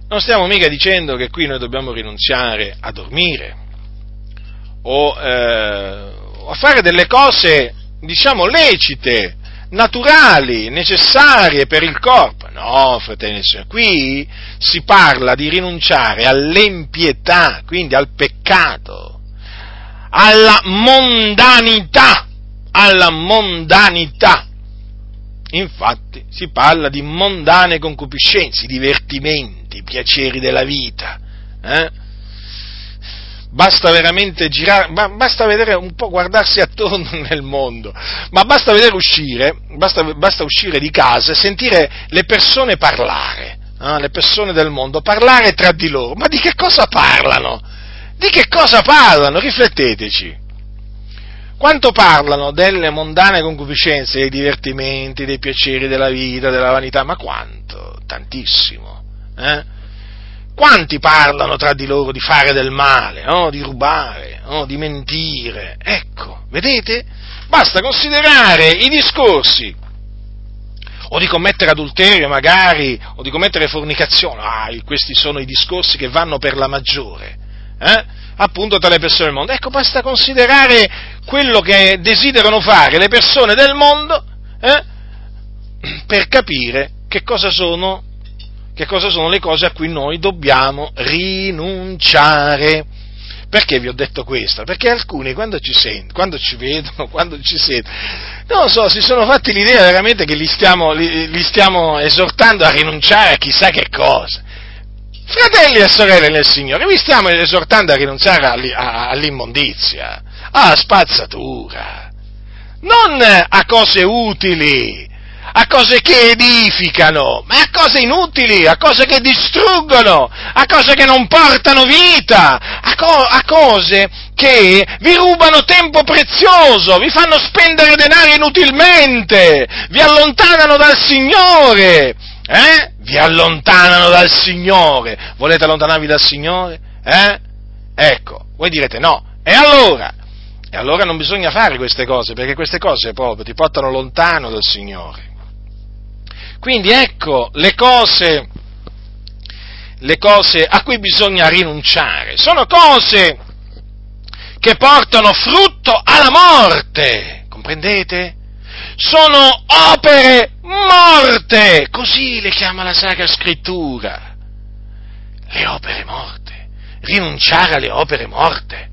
Non stiamo mica dicendo che qui noi dobbiamo rinunziare a dormire o eh, a fare delle cose, diciamo, lecite, naturali, necessarie per il corpo. No, fratelli, qui si parla di rinunciare all'empietà, quindi al peccato, alla mondanità, alla mondanità. Infatti si parla di mondane concupiscenze, divertimenti, piaceri della vita. Eh? Basta veramente girare, basta vedere un po', guardarsi attorno nel mondo, ma basta vedere uscire, basta, basta uscire di casa e sentire le persone parlare, eh? Le persone del mondo parlare tra di loro. Ma di che cosa parlano? Di che cosa parlano? Rifletteteci. Quanto parlano delle mondane concupiscenze, dei divertimenti, dei piaceri della vita, della vanità, ma quanto? Tantissimo. Eh? Quanti parlano tra di loro di fare del male, no? Di rubare, no? Di mentire. Ecco, vedete? Basta considerare i discorsi. O di commettere adulterio magari, o di commettere fornicazione. Ah, questi sono i discorsi che vanno per la maggiore. Eh? Appunto tra le persone del mondo. Ecco, basta considerare quello che desiderano fare le persone del mondo, eh, per capire che cosa sono, che cosa sono le cose a cui noi dobbiamo rinunciare. Perché vi ho detto questo? Perché alcuni quando ci sentono, quando ci vedono, quando ci sentono, non lo so, si sono fatti l'idea veramente che li stiamo, li, li stiamo esortando a rinunciare a chissà che cosa. Fratelli e sorelle nel Signore, vi stiamo esortando a rinunciare all'immondizia, alla spazzatura, non a cose utili, a cose che edificano, ma a cose inutili, a cose che distruggono, a cose che non portano vita, a, co- a cose che vi rubano tempo prezioso, vi fanno spendere denaro inutilmente, vi allontanano dal Signore. Eh? Vi allontanano dal Signore. Volete allontanarvi dal Signore? Eh? Ecco, voi direte no. E allora? E allora non bisogna fare queste cose, perché queste cose proprio ti portano lontano dal Signore. Quindi ecco le cose, le cose a cui bisogna rinunciare. Sono cose che portano frutto alla morte. Comprendete? Sono opere morte, così le chiama la Sacra Scrittura, le opere morte, rinunciare alle opere morte,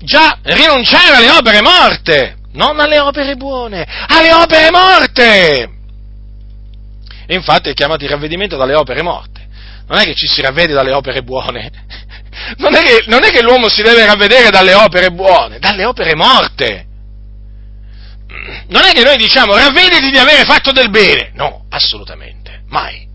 già rinunciare alle opere morte, non alle opere buone, alle opere morte, e infatti è chiamato il ravvedimento dalle opere morte, non è che ci si ravvede dalle opere buone, non è che, non è che l'uomo si deve ravvedere dalle opere buone, dalle opere morte. non è che noi diciamo ravvediti di avere fatto del bene, no, assolutamente, mai.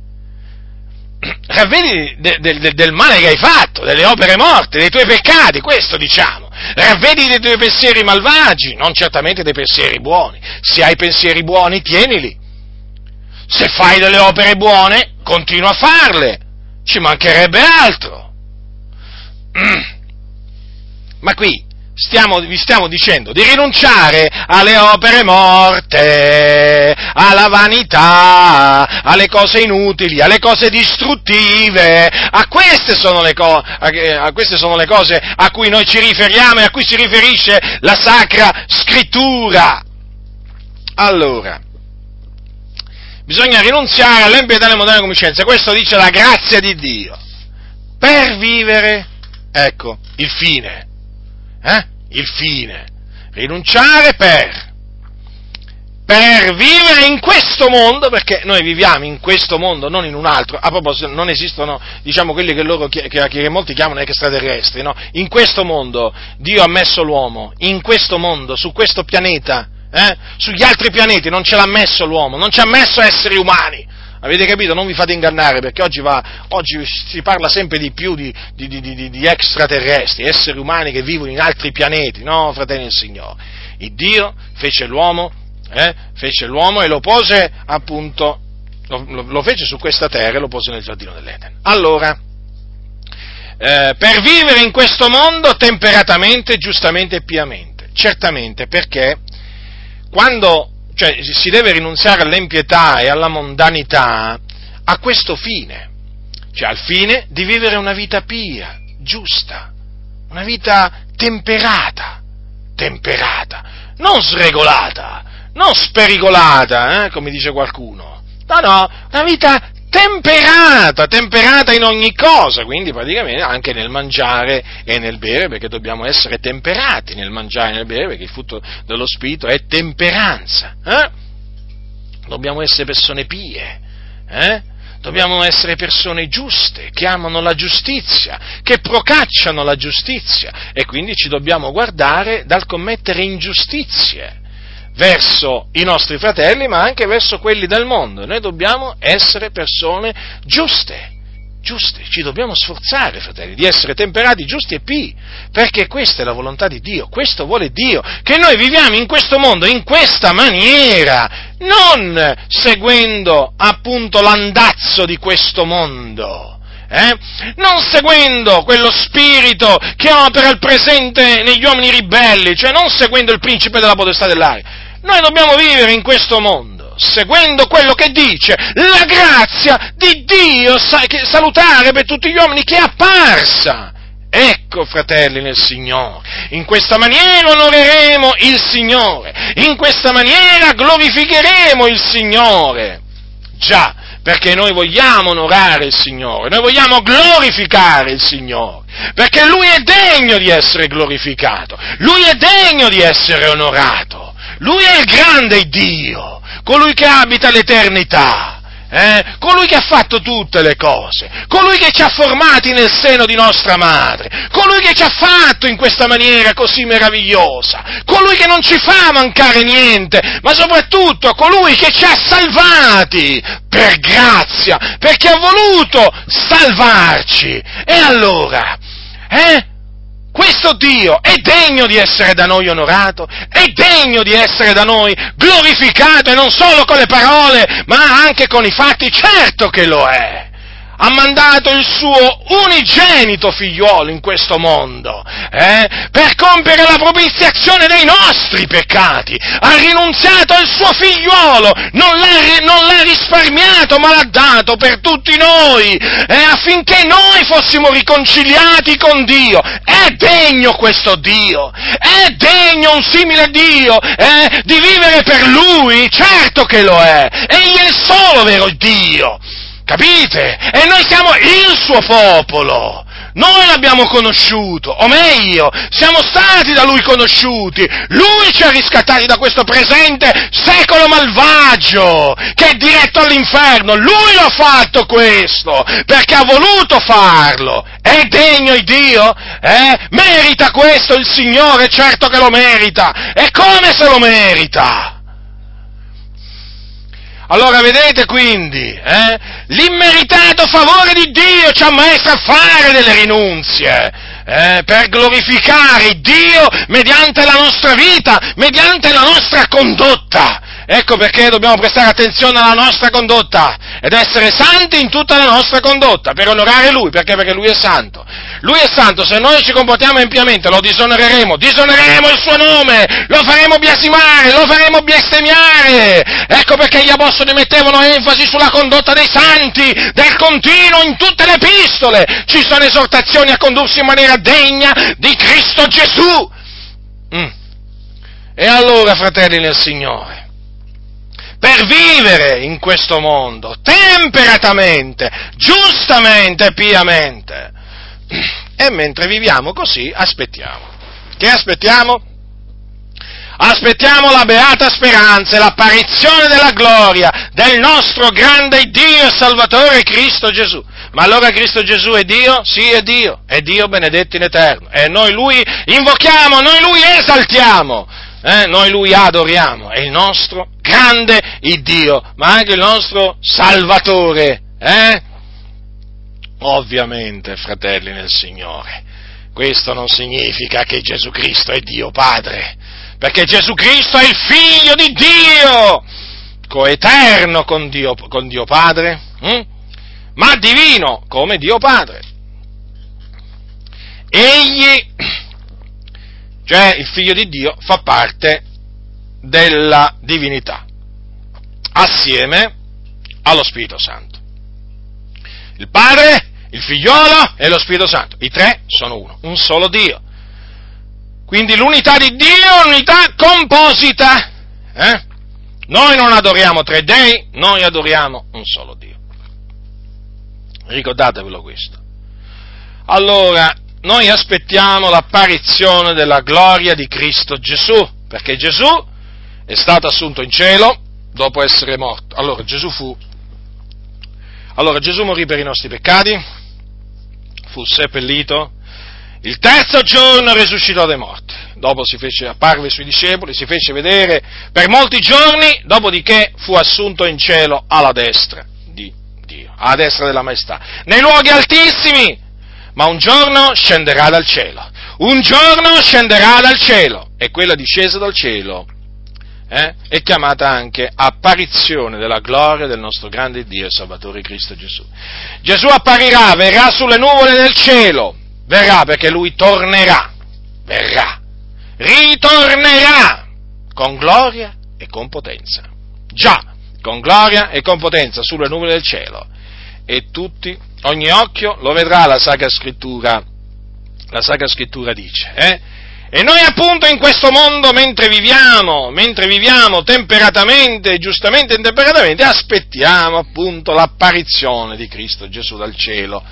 Ravvediti de, de, de, del male che hai fatto, delle opere morte, dei tuoi peccati, questo diciamo. Ravvediti dei tuoi pensieri malvagi, non certamente dei pensieri buoni. Se hai pensieri buoni, tienili. Se fai delle opere buone, continua a farle, ci mancherebbe altro. Ma qui stiamo, vi stiamo dicendo di rinunciare alle opere morte, alla vanità, alle cose inutili, alle cose distruttive. A queste sono le, co- a queste sono le cose a cui noi ci riferiamo e a cui si riferisce la Sacra Scrittura. Allora, bisogna rinunziare all'empio e alle moderne conoscenze, questo dice la grazia di Dio, per vivere, ecco, il fine, eh? Il fine, rinunciare per, per vivere in questo mondo, perché noi viviamo in questo mondo, non in un altro. A proposito, non esistono, diciamo, quelli che, loro, che, che molti chiamano extraterrestri, no? In questo mondo Dio ha messo l'uomo, in questo mondo, su questo pianeta, Eh? sugli altri pianeti non ce l'ha messo l'uomo, non ci ha messo esseri umani, avete capito? Non vi fate ingannare, perché oggi, va, oggi si parla sempre di più di, di, di, di, di extraterrestri, esseri umani che vivono in altri pianeti, no, fratelli del Signore? Il Dio fece l'uomo, eh? fece l'uomo e lo pose appunto, lo, lo, lo fece su questa terra e lo pose nel giardino dell'Eden. Allora, eh, per vivere in questo mondo temperatamente, giustamente e piamente, certamente, perché quando, cioè, si deve rinunziare all'empietà e alla mondanità a questo fine, cioè al fine di vivere una vita pia, giusta, una vita temperata, temperata, non sregolata, non sperigolata, eh, come dice qualcuno, no, no, una vita temperata, temperata in ogni cosa, quindi praticamente anche nel mangiare e nel bere, perché dobbiamo essere temperati nel mangiare e nel bere, perché il frutto dello Spirito è temperanza, eh? Dobbiamo essere persone pie, eh? Dobbiamo essere persone giuste, che amano la giustizia, che procacciano la giustizia, e quindi ci dobbiamo guardare dal commettere ingiustizie verso i nostri fratelli, ma anche verso quelli del mondo. Noi dobbiamo essere persone giuste, giuste, ci dobbiamo sforzare, fratelli, di essere temperati, giusti e pii, perché questa è la volontà di Dio, questo vuole Dio, che noi viviamo in questo mondo, in questa maniera, non seguendo appunto l'andazzo di questo mondo. Eh? Non seguendo quello spirito che opera il presente negli uomini ribelli, cioè non seguendo il principe della potestà dell'aria. Noi dobbiamo vivere in questo mondo seguendo quello che dice la grazia di Dio salutare per tutti gli uomini che è apparsa. Ecco, fratelli nel Signore, in questa maniera onoreremo il Signore, in questa maniera glorificheremo il Signore. Già, perché noi vogliamo onorare il Signore, noi vogliamo glorificare il Signore, perché Lui è degno di essere glorificato, Lui è degno di essere onorato, Lui è il grande Dio, colui che abita l'eternità, eh? Colui che ha fatto tutte le cose, colui che ci ha formati nel seno di nostra madre, colui che ci ha fatto in questa maniera così meravigliosa, colui che non ci fa mancare niente, ma soprattutto colui che ci ha salvati, per grazia, perché ha voluto salvarci. E allora, eh? Questo Dio è degno di essere da noi onorato, è degno di essere da noi glorificato, e non solo con le parole, ma anche con i fatti, certo che lo è. Ha mandato il suo unigenito figliuolo in questo mondo, eh, per compiere la propiziazione dei nostri peccati. Ha rinunziato al suo figliuolo, non l'ha, non l'ha risparmiato, ma l'ha dato per tutti noi, eh, affinché noi fossimo riconciliati con Dio. È degno questo Dio, è degno un simile Dio, eh, di vivere per Lui, certo che lo è, egli è il solo vero Dio. Capite? E noi siamo il suo popolo, Noi l'abbiamo conosciuto, o meglio, siamo stati da Lui conosciuti. Lui ci ha riscattati da questo presente secolo malvagio, che è diretto all'inferno. Lui l'ha fatto questo, perché ha voluto farlo. È degno il Dio? Eh? Merita questo il Signore? Certo che lo merita. E come se lo merita? Allora vedete quindi, eh, l'immeritato favore di Dio ci ammaestra a fare delle rinunzie, eh, per glorificare Dio mediante la nostra vita, mediante la nostra condotta. Ecco perché dobbiamo prestare attenzione alla nostra condotta ed essere santi in tutta la nostra condotta, per onorare Lui, perché? Perché Lui è santo. Lui è santo, se noi ci comportiamo empiamente lo disonoreremo, disonoreremo il suo nome, lo faremo biasimare, lo faremo bestemmiare. Ecco perché gli apostoli mettevano enfasi sulla condotta dei santi, del continuo in tutte le epistole. Ci sono esortazioni a condursi in maniera degna di Cristo Gesù. Mm. E allora, fratelli nel Signore, per vivere in questo mondo temperatamente, giustamente e piamente. E mentre viviamo così, aspettiamo. Che aspettiamo? Aspettiamo la beata speranza e l'apparizione della gloria del nostro grande Dio e Salvatore Cristo Gesù. Ma allora Cristo Gesù è Dio? Sì, è Dio. È Dio benedetto in eterno. E noi Lui invochiamo, noi Lui esaltiamo, eh? Noi Lui adoriamo. È il nostro grande Iddio, ma anche il nostro Salvatore, eh? Ovviamente, fratelli nel Signore, questo non significa che Gesù Cristo è Dio Padre, perché Gesù Cristo è il Figlio di Dio, coeterno con Dio, con Dio Padre, hm? ma divino come Dio Padre. Egli, cioè il Figlio di Dio, fa parte della divinità, assieme allo Spirito Santo. Il Padre, il Figliolo e lo Spirito Santo. I tre sono uno, un solo Dio. Quindi l'unità di Dio è un'unità composita. Eh? Noi non adoriamo tre dei, noi adoriamo un solo Dio. Ricordatevelo questo. Allora, noi aspettiamo l'apparizione della gloria di Cristo Gesù, perché Gesù è stato assunto in cielo dopo essere morto. Allora, Gesù fu Allora Gesù morì per i nostri peccati, fu seppellito, il terzo giorno risuscitò dai morti, dopo si fece, apparve ai suoi discepoli, si fece vedere per molti giorni, dopodiché fu assunto in cielo alla destra di Dio, alla destra della maestà, nei luoghi altissimi, ma un giorno scenderà dal cielo, un giorno scenderà dal cielo, e quella discesa dal cielo Eh? è chiamata anche apparizione della gloria del nostro grande Dio e Salvatore Cristo Gesù. Gesù apparirà, verrà sulle nuvole del cielo, verrà perché Lui tornerà, verrà, ritornerà con gloria e con potenza, già, con gloria e con potenza sulle nuvole del cielo, e tutti, ogni occhio lo vedrà, la Sacra Scrittura, la Sacra Scrittura dice, eh? E noi appunto in questo mondo, mentre viviamo, mentre viviamo temperatamente, giustamente e intemperatamente, aspettiamo appunto l'apparizione di Cristo Gesù dal cielo.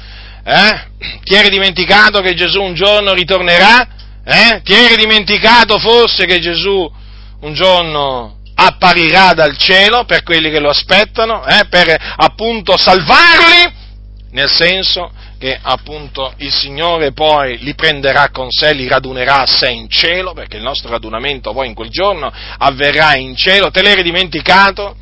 Eh? Ti eri dimenticato che Gesù un giorno ritornerà? Eh? Ti eri dimenticato forse che Gesù un giorno apparirà dal cielo per quelli che lo aspettano, eh? per appunto salvarli, nel senso che appunto il Signore poi li prenderà con sé, li radunerà a sé in cielo, perché il nostro radunamento poi in quel giorno avverrà in cielo. Te l'eri dimenticato?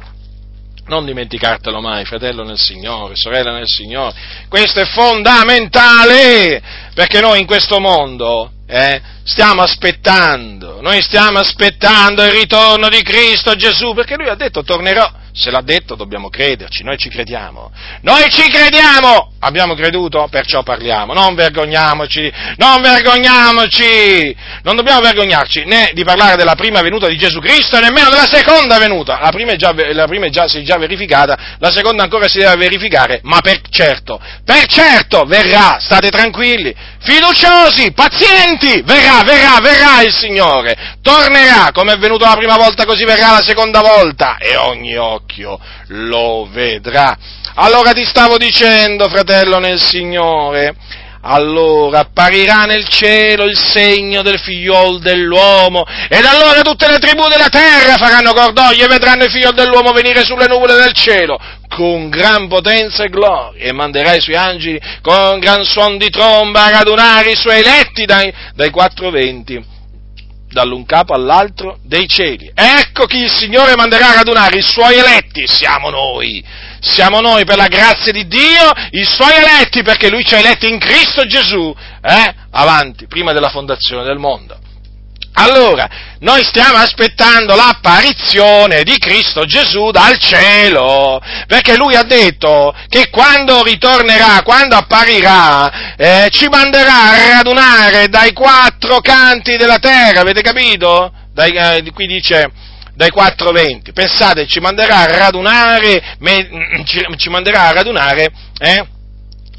Non dimenticartelo mai, fratello nel Signore, sorella nel Signore. Questo è fondamentale, perché noi in questo mondo eh, stiamo aspettando, noi stiamo aspettando il ritorno di Cristo Gesù, perché Lui ha detto tornerò. Se l'ha detto dobbiamo crederci, noi ci crediamo, noi ci crediamo, abbiamo creduto, perciò parliamo, non vergogniamoci, non vergogniamoci, non dobbiamo vergognarci né di parlare della prima venuta di Gesù Cristo, nemmeno della seconda venuta, la prima è già, la prima è già, si è già verificata, la seconda ancora si deve verificare, ma per certo, per certo verrà, state tranquilli, fiduciosi, pazienti, verrà, verrà, verrà il Signore, tornerà, come è venuto la prima volta così verrà la seconda volta, e ogni occhio lo vedrà. Allora ti stavo dicendo, fratello nel Signore, allora apparirà nel cielo il segno del figliol dell'uomo, ed allora tutte le tribù della terra faranno cordoglio e vedranno il figliol dell'uomo venire sulle nuvole del cielo con gran potenza e gloria, e manderà i suoi angeli con gran suon di tromba a radunare i suoi eletti dai, dai quattro venti, dall'un capo all'altro dei cieli. Ecco chi il Signore manderà a radunare i suoi eletti, siamo noi, siamo noi per la grazia di Dio, i suoi eletti, perché Lui ci ha eletti in Cristo Gesù, eh? Avanti, prima della fondazione del mondo. Allora, noi stiamo aspettando l'apparizione di Cristo Gesù dal cielo, perché Lui ha detto che quando ritornerà, quando apparirà, eh, ci manderà a radunare dai quattro canti della terra, avete capito? Dai, eh, qui dice dai quattro venti, pensate, ci manderà a radunare, me, ci, ci manderà a radunare, eh?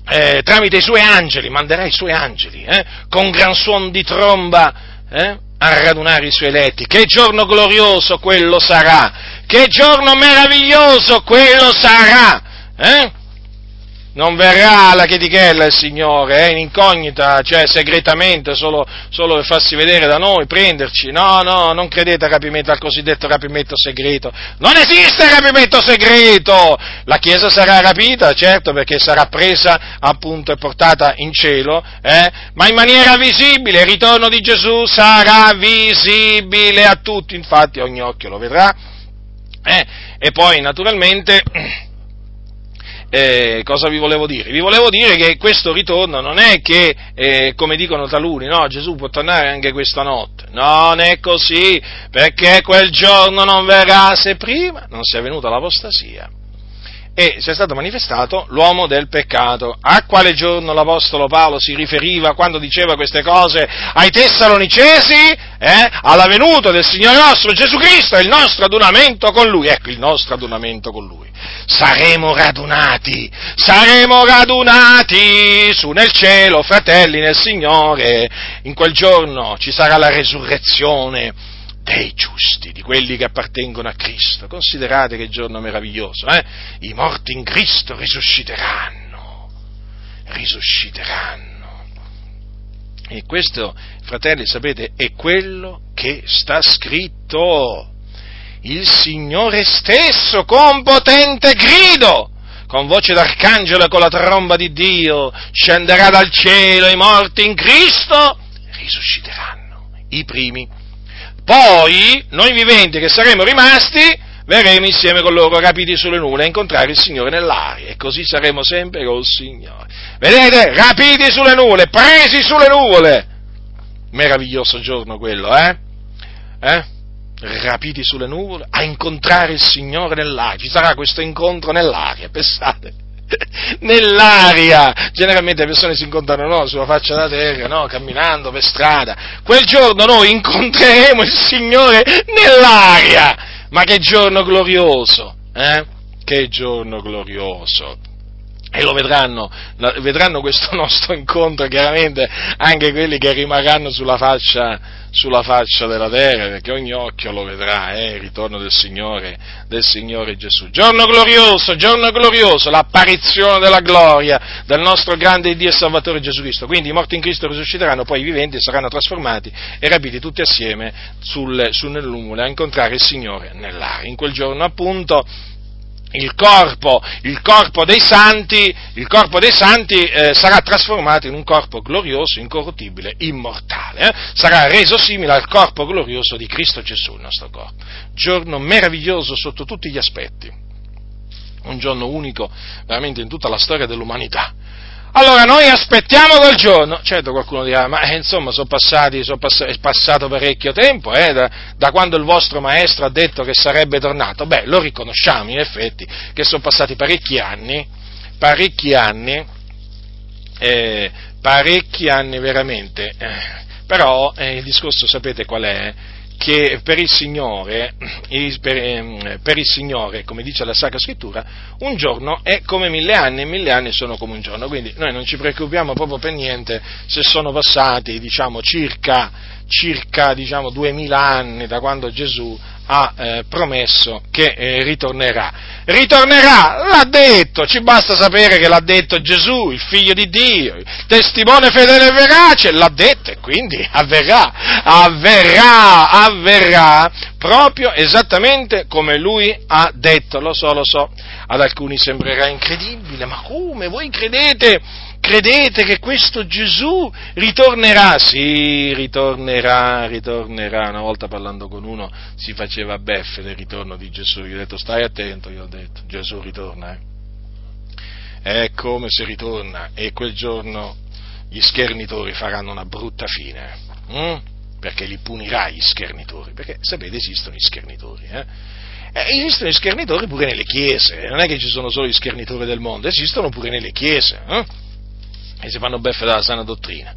Eh, tramite i Suoi angeli, manderà i Suoi angeli, eh? Con gran suon di tromba, eh? A radunare i Suoi eletti. Che giorno glorioso quello sarà, che giorno meraviglioso quello sarà, eh? Non verrà alla chetichella il Signore, eh? In incognita, cioè segretamente, solo, solo per farsi vedere da noi, prenderci. No, no, non credete al rapimento, al cosiddetto rapimento segreto. Non esiste rapimento segreto! La Chiesa sarà rapita, certo, perché sarà presa appunto e portata in cielo, eh? Ma in maniera visibile. Il ritorno di Gesù sarà visibile a tutti, infatti ogni occhio lo vedrà, eh? E poi naturalmente... Eh, cosa vi volevo dire? Vi volevo dire che questo ritorno non è che, eh, come dicono taluni, no, Gesù può tornare anche questa notte. Non è così, perché quel giorno non verrà se prima non sia venuta l'apostasia e sia stato manifestato l'uomo del peccato. A quale giorno l'apostolo Paolo si riferiva quando diceva queste cose ai Tessalonicesi? Eh? Alla venuta del Signore nostro Gesù Cristo e il nostro adunamento con Lui. Ecco il nostro adunamento con Lui. Saremo radunati, saremo radunati su nel cielo, fratelli nel Signore. In quel giorno ci sarà la resurrezione dei giusti, di quelli che appartengono a Cristo. Considerate che giorno meraviglioso, eh? I morti in Cristo risusciteranno, risusciteranno. E questo, fratelli, sapete, è quello che sta scritto. Il Signore stesso, con potente grido, con voce d'arcangelo e con la tromba di Dio, scenderà dal cielo, i morti in Cristo risusciteranno, i primi. Poi, noi viventi che saremo rimasti, verremo insieme con loro rapiti sulle nuvole a incontrare il Signore nell'aria, e così saremo sempre col Signore. Vedete? Rapiti sulle nuvole, presi sulle nuvole! Meraviglioso giorno quello, eh? Eh? Rapiti sulle nuvole a incontrare il Signore nell'aria. Ci sarà questo incontro nell'aria, pensate, nell'aria. Generalmente le persone si incontrano, no, sulla faccia della terra, no, camminando per strada. Quel giorno noi incontreremo il Signore nell'aria. Ma che giorno glorioso, eh? Che giorno glorioso. E lo vedranno, vedranno questo nostro incontro chiaramente anche quelli che rimarranno sulla faccia, sulla faccia della terra, perché ogni occhio lo vedrà, eh, il ritorno del Signore, del Signore Gesù. Giorno glorioso, giorno glorioso, l'apparizione della gloria del nostro grande Dio e Salvatore Gesù Cristo. Quindi i morti in Cristo risusciteranno, poi i viventi saranno trasformati e rapiti tutti assieme sul, sul nell'umule a incontrare il Signore nell'aria. In quel giorno appunto Il corpo, il corpo dei santi, il corpo dei santi eh, sarà trasformato in un corpo glorioso, incorruttibile, immortale, eh? Sarà reso simile al corpo glorioso di Cristo Gesù, il nostro corpo. Giorno meraviglioso sotto tutti gli aspetti, un giorno unico veramente in tutta la storia dell'umanità. Allora noi aspettiamo quel giorno. Certo qualcuno dirà, ma eh, insomma sono passati, sono pass- è passato parecchio tempo eh, da, da quando il vostro maestro ha detto che sarebbe tornato. Beh, lo riconosciamo in effetti che sono passati parecchi anni, parecchi anni, eh, parecchi anni veramente, eh, però eh, il discorso sapete qual è? Che per il Signore, per il Signore, come dice la Sacra Scrittura, un giorno è come mille anni e mille anni sono come un giorno. Quindi noi non ci preoccupiamo proprio per niente se sono passati, diciamo, circa circa, diciamo, duemila anni da quando Gesù ha eh, promesso che eh, ritornerà. Ritornerà, l'ha detto, ci basta sapere che l'ha detto Gesù, il Figlio di Dio, il testimone fedele e verace, l'ha detto e quindi avverrà, avverrà, avverrà proprio esattamente come lui ha detto. Lo so, lo so, ad alcuni sembrerà incredibile, ma come? Voi credete? Credete che questo Gesù ritornerà? Sì, ritornerà, ritornerà. Una volta parlando con uno si faceva beffe del ritorno di Gesù. Gli ho detto, stai attento, gli ho detto, Gesù ritorna. Eh? È come se ritorna e quel giorno gli schernitori faranno una brutta fine, hm? Perché li punirà gli schernitori, perché sapete esistono gli schernitori, eh? Eh, esistono gli schernitori pure nelle chiese, non è che ci sono solo gli schernitori del mondo, esistono pure nelle chiese, eh? E si fanno beffe dalla sana dottrina.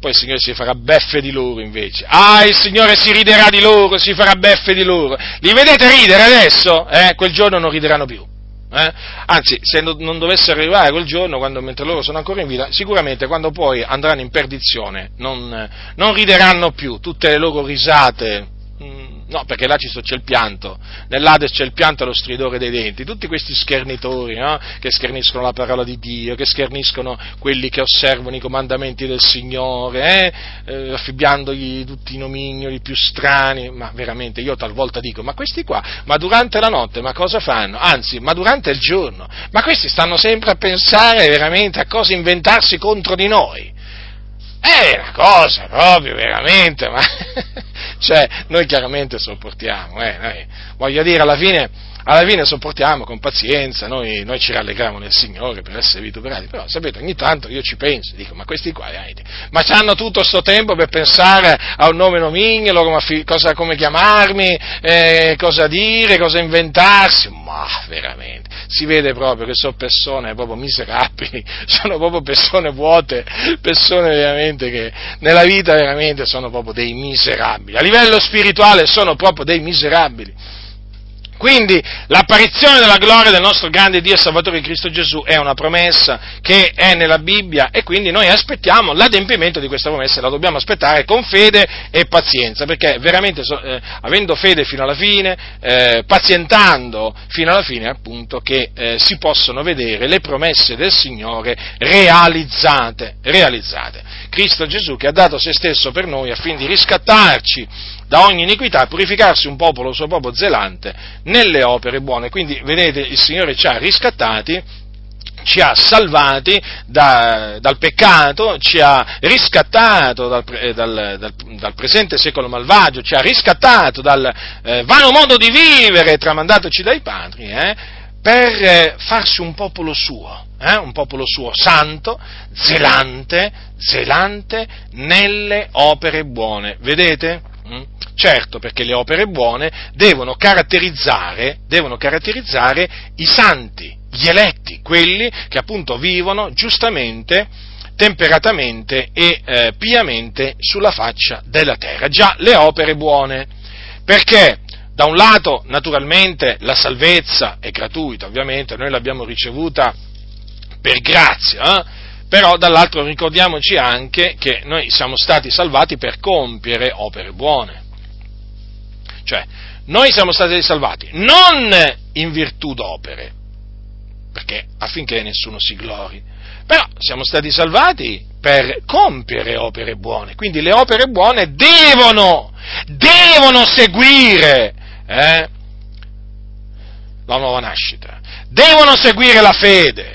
Poi il Signore si farà beffe di loro invece. Ah, il Signore si riderà di loro, si farà beffe di loro. Li vedete ridere adesso? Eh, quel giorno non rideranno più. Eh? Anzi, se no, non dovesse arrivare quel giorno, quando, mentre loro sono ancora in vita, sicuramente quando poi andranno in perdizione non, non rideranno più. Tutte le loro risate... Mh, no, perché là c'è il pianto, nell'Ades c'è il pianto e lo stridore dei denti, tutti questi schernitori, no? Che scherniscono la parola di Dio, che scherniscono quelli che osservano i comandamenti del Signore, eh? Eh, affibbiandogli tutti i nomignoli più strani, ma veramente io talvolta dico, ma questi qua, ma durante la notte, ma cosa fanno? Anzi, ma durante il giorno, ma questi stanno sempre a pensare veramente a cosa inventarsi contro di noi. È una cosa proprio, veramente, ma cioè, noi chiaramente sopportiamo, eh, noi, voglio dire, alla fine, alla fine sopportiamo con pazienza, noi, noi ci rallegriamo nel Signore per essere vituperati, però sapete, ogni tanto io ci penso, dico, ma questi qua, eh, ma c'hanno tutto sto tempo per pensare a un nome nomignolo, come, cosa, come chiamarmi, eh, cosa dire, cosa inventarsi, ma veramente. Si vede proprio che sono persone proprio miserabili, sono proprio persone vuote, persone veramente che nella vita veramente sono proprio dei miserabili, a livello spirituale sono proprio dei miserabili. Quindi l'apparizione della gloria del nostro grande Dio e Salvatore Cristo Gesù è una promessa che è nella Bibbia e quindi noi aspettiamo l'adempimento di questa promessa, la dobbiamo aspettare con fede e pazienza, perché veramente eh, avendo fede fino alla fine, eh, pazientando fino alla fine, appunto, che eh, si possono vedere le promesse del Signore realizzate, realizzate. Cristo Gesù che ha dato se stesso per noi affinché di riscattarci da ogni iniquità e purificarsi un popolo, il suo popolo zelante, nelle opere buone. Quindi, vedete, il Signore ci ha riscattati, ci ha salvati da, dal peccato, ci ha riscattato dal, eh, dal, dal, dal presente secolo malvagio, ci ha riscattato dal eh, vano modo di vivere tramandatoci dai padri, eh, per eh, farsi un popolo suo, eh, un popolo suo santo, zelante, zelante nelle opere buone. Vedete? Certo, perché le opere buone devono caratterizzare, devono caratterizzare i santi, gli eletti, quelli che appunto vivono giustamente, temperatamente e eh, piamente sulla faccia della terra. Già, le opere buone, perché da un lato naturalmente la salvezza è gratuita, ovviamente noi l'abbiamo ricevuta per grazia, eh? Però dall'altro ricordiamoci anche che noi siamo stati salvati per compiere opere buone, cioè noi siamo stati salvati non in virtù d'opere, perché affinché nessuno si glori, però siamo stati salvati per compiere opere buone, quindi le opere buone devono, devono seguire, eh, la nuova nascita, devono seguire la fede.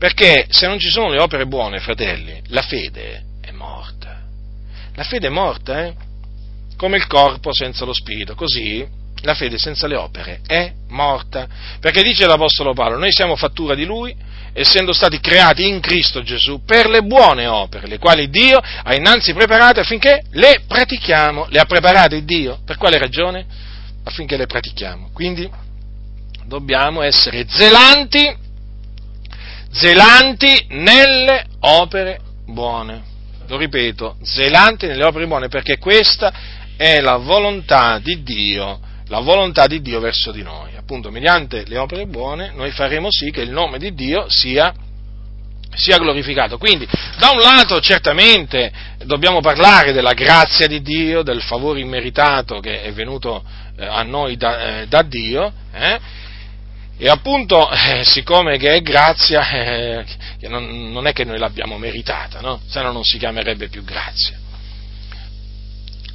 Perché se non ci sono le opere buone, fratelli, la fede è morta. La fede è morta, eh? Come il corpo senza lo spirito. Così la fede senza le opere è morta. Perché dice l'Apostolo Paolo, noi siamo fattura di Lui, essendo stati creati in Cristo Gesù per le buone opere, le quali Dio ha innanzi preparate affinché le pratichiamo. Le ha preparate Dio. Per quale ragione? Affinché le pratichiamo. Quindi dobbiamo essere zelanti, zelanti nelle opere buone, lo ripeto, zelanti nelle opere buone, perché questa è la volontà di Dio, la volontà di Dio verso di noi, appunto mediante le opere buone noi faremo sì che il nome di Dio sia sia glorificato. Quindi, da un lato, certamente, dobbiamo parlare della grazia di Dio, del favore immeritato che è venuto eh, a noi da, eh, da Dio, eh? E appunto, eh, siccome che è grazia, eh, non, non è che noi l'abbiamo meritata, no? Se no non si chiamerebbe più grazia.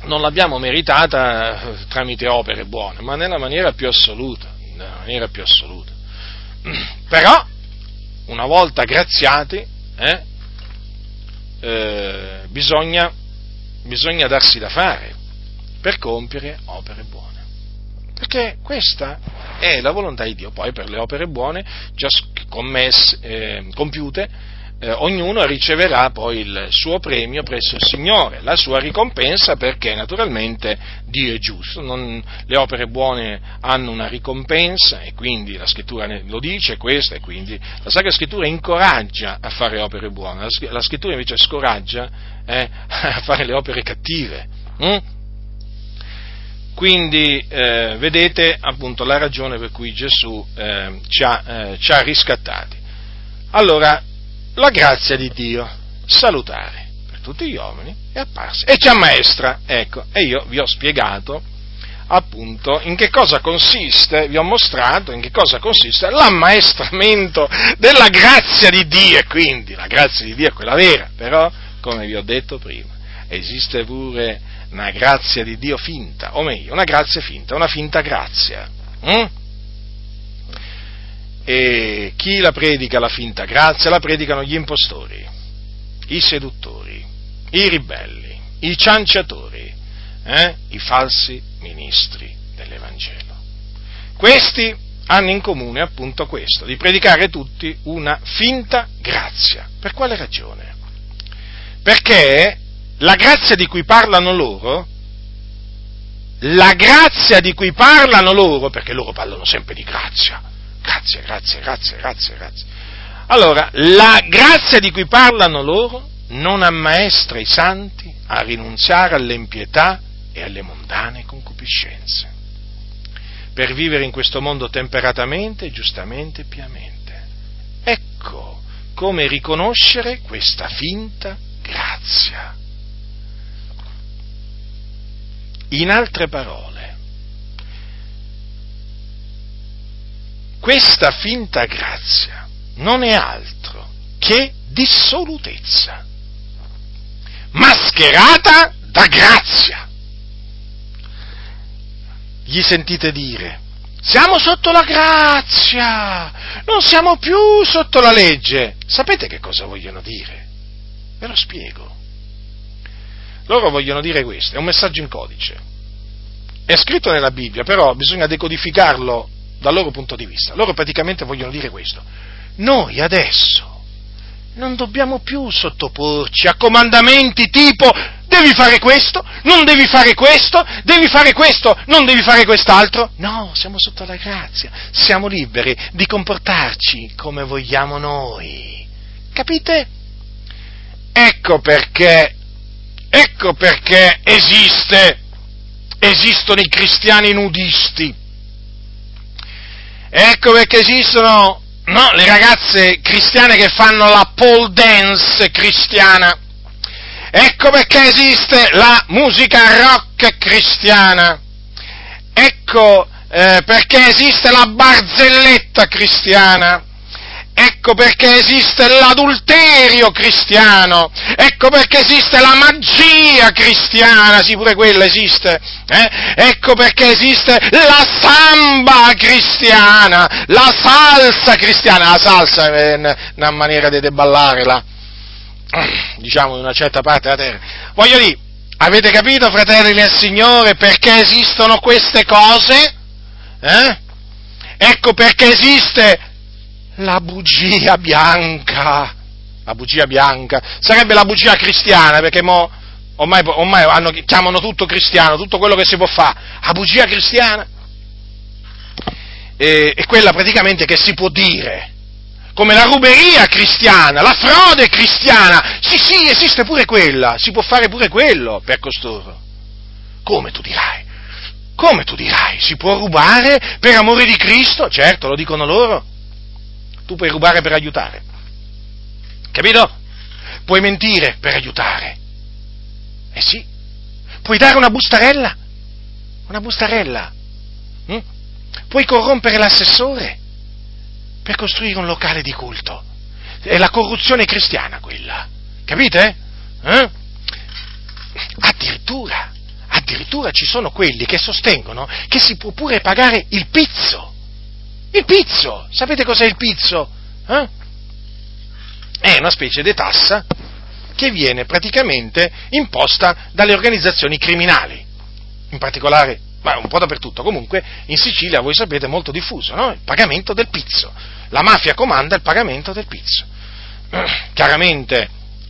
Non l'abbiamo meritata tramite opere buone, ma nella maniera più assoluta, nella maniera più assoluta. Però, una volta graziati, eh, eh, bisogna, bisogna darsi da fare per compiere opere buone. Perché questa è la volontà di Dio. Poi per le opere buone già commesse, eh, compiute, eh, ognuno riceverà poi il suo premio presso il Signore, la sua ricompensa, perché naturalmente Dio è giusto. Non, le opere buone hanno una ricompensa, e quindi la Scrittura lo dice questo, e quindi la Sacra Scrittura incoraggia a fare opere buone, la Scrittura invece scoraggia eh, a fare le opere cattive. Mm? Quindi eh, vedete appunto la ragione per cui Gesù eh, ci, ha, eh, ci ha riscattati. Allora, la grazia di Dio, salutare per tutti gli uomini, è apparsa e ci ammaestra. Ecco, e io vi ho spiegato appunto in che cosa consiste, vi ho mostrato in che cosa consiste l'ammaestramento della grazia di Dio. E quindi la grazia di Dio è quella vera, però, come vi ho detto prima, esiste pure una grazia di Dio finta, o meglio, una grazia finta, una finta grazia. Mm? E chi la predica la finta grazia? La predicano gli impostori, i seduttori, i ribelli, i cianciatori, eh? i falsi ministri dell'Evangelo. Questi hanno in comune appunto questo, di predicare tutti una finta grazia. Per quale ragione? Perché la grazia di cui parlano loro, la grazia di cui parlano loro, perché loro parlano sempre di grazia, grazia, grazia, grazia, grazia, grazia. Allora, la grazia di cui parlano loro non ammaestra i santi a rinunciare all'impietà e alle mondane concupiscenze, per vivere in questo mondo temperatamente, giustamente e piamente. Ecco come riconoscere questa finta grazia. In altre parole, questa finta grazia non è altro che dissolutezza, mascherata da grazia. Gli sentite dire: siamo sotto la grazia, non siamo più sotto la legge. Sapete che cosa vogliono dire? Ve lo spiego. Loro vogliono dire questo, è un messaggio in codice. È scritto nella Bibbia, però bisogna decodificarlo dal loro punto di vista. Loro praticamente vogliono dire questo: noi adesso non dobbiamo più sottoporci a comandamenti tipo devi fare questo, non devi fare questo, devi fare questo, non devi fare quest'altro. No, siamo sotto la grazia, siamo liberi di comportarci come vogliamo noi. Capite? Ecco perché Ecco perché esiste, esistono i cristiani nudisti, ecco perché esistono no, le ragazze cristiane che fanno la pole dance cristiana, ecco perché esiste la musica rock cristiana, ecco eh, perché esiste la barzelletta cristiana, ecco perché esiste l'adulterio cristiano, ecco perché esiste la magia cristiana, sì pure quella esiste, eh? Ecco perché esiste la samba cristiana, la salsa cristiana, la salsa è una maniera di ballare là, diciamo in una certa parte della terra. Voglio dire, avete capito, fratelli del Signore, perché esistono queste cose? Eh? Ecco perché esiste la bugia bianca, la bugia bianca, sarebbe la bugia cristiana, perché mo, ormai, ormai hanno, chiamano tutto cristiano, tutto quello che si può fare, la bugia cristiana, e, è quella praticamente che si può dire, come la ruberia cristiana, la frode cristiana, sì sì esiste pure quella, si può fare pure quello per costoro, come tu dirai, come tu dirai, si può rubare per amore di Cristo, certo lo dicono loro, tu puoi rubare per aiutare, Capito? Puoi mentire per aiutare. Eh sì. Puoi dare una bustarella. Una bustarella. Hm? Puoi corrompere l'assessore per costruire un locale di culto. È la corruzione cristiana quella. Capite? Eh? Addirittura, addirittura ci sono quelli che sostengono che si può pure pagare il pizzo. Il pizzo! Sapete cos'è il pizzo? Eh? È una specie di tassa che viene praticamente imposta dalle organizzazioni criminali. In particolare, ma un po' dappertutto, comunque, in Sicilia, voi sapete, è molto diffuso, no? Il pagamento del pizzo. La mafia comanda il pagamento del pizzo. Chiaramente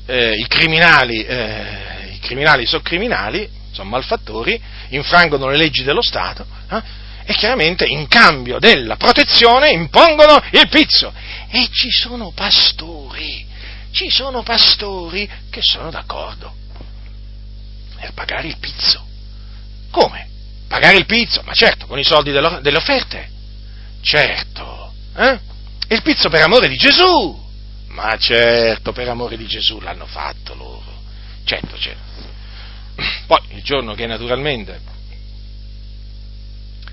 eh, i criminali, eh, i criminali sono criminali, sono malfattori, infrangono le leggi dello Stato, eh? E chiaramente in cambio della protezione impongono il pizzo. E ci sono pastori, ci sono pastori che sono d'accordo per pagare il pizzo. Come? Pagare il pizzo? Ma certo, con i soldi delle offerte. Certo, eh? E il pizzo per amore di Gesù. Ma certo, per amore di Gesù l'hanno fatto loro. Certo, certo. Poi il giorno che naturalmente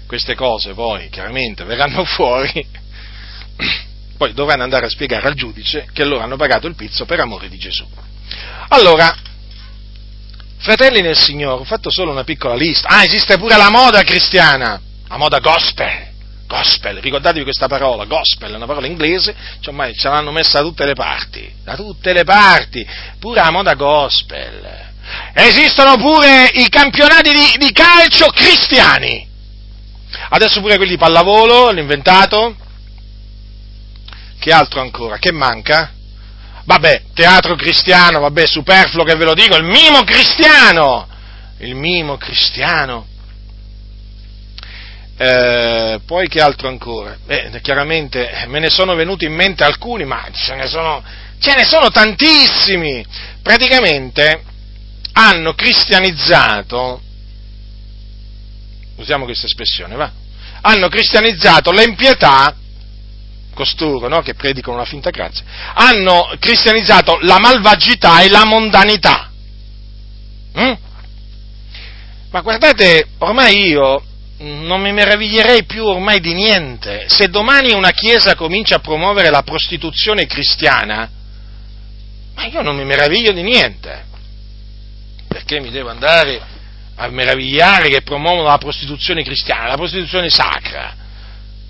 queste cose poi chiaramente verranno fuori, poi dovranno andare a spiegare al giudice che loro hanno pagato il pizzo per amore di Gesù. Allora, fratelli nel Signore, ho fatto solo una piccola lista. Ah, esiste pure la moda cristiana, la moda gospel, gospel, ricordatevi questa parola, gospel, è una parola inglese, cioè ormai ce l'hanno messa da tutte le parti, da tutte le parti, pure la moda gospel. Esistono pure i campionati di, di calcio cristiani. Adesso pure quelli di pallavolo, l'ho inventato. Che altro ancora? Che manca? Vabbè, teatro cristiano, vabbè, superfluo che ve lo dico, il mimo cristiano! Il mimo cristiano. Eh, poi che altro ancora? Beh, chiaramente me ne sono venuti in mente alcuni, ma ce ne sono, ce ne sono tantissimi! Praticamente hanno cristianizzato, usiamo questa espressione, va? Hanno cristianizzato l'empietà, costoro, no? Che predicano la finta grazia, hanno cristianizzato la malvagità e la mondanità. Mm? Ma guardate, ormai io non mi meraviglierei più ormai di niente. Se domani una chiesa comincia a promuovere la prostituzione cristiana, ma io non mi meraviglio di niente. Perché mi devo andare a meravigliare che promuovono la prostituzione cristiana, la prostituzione sacra,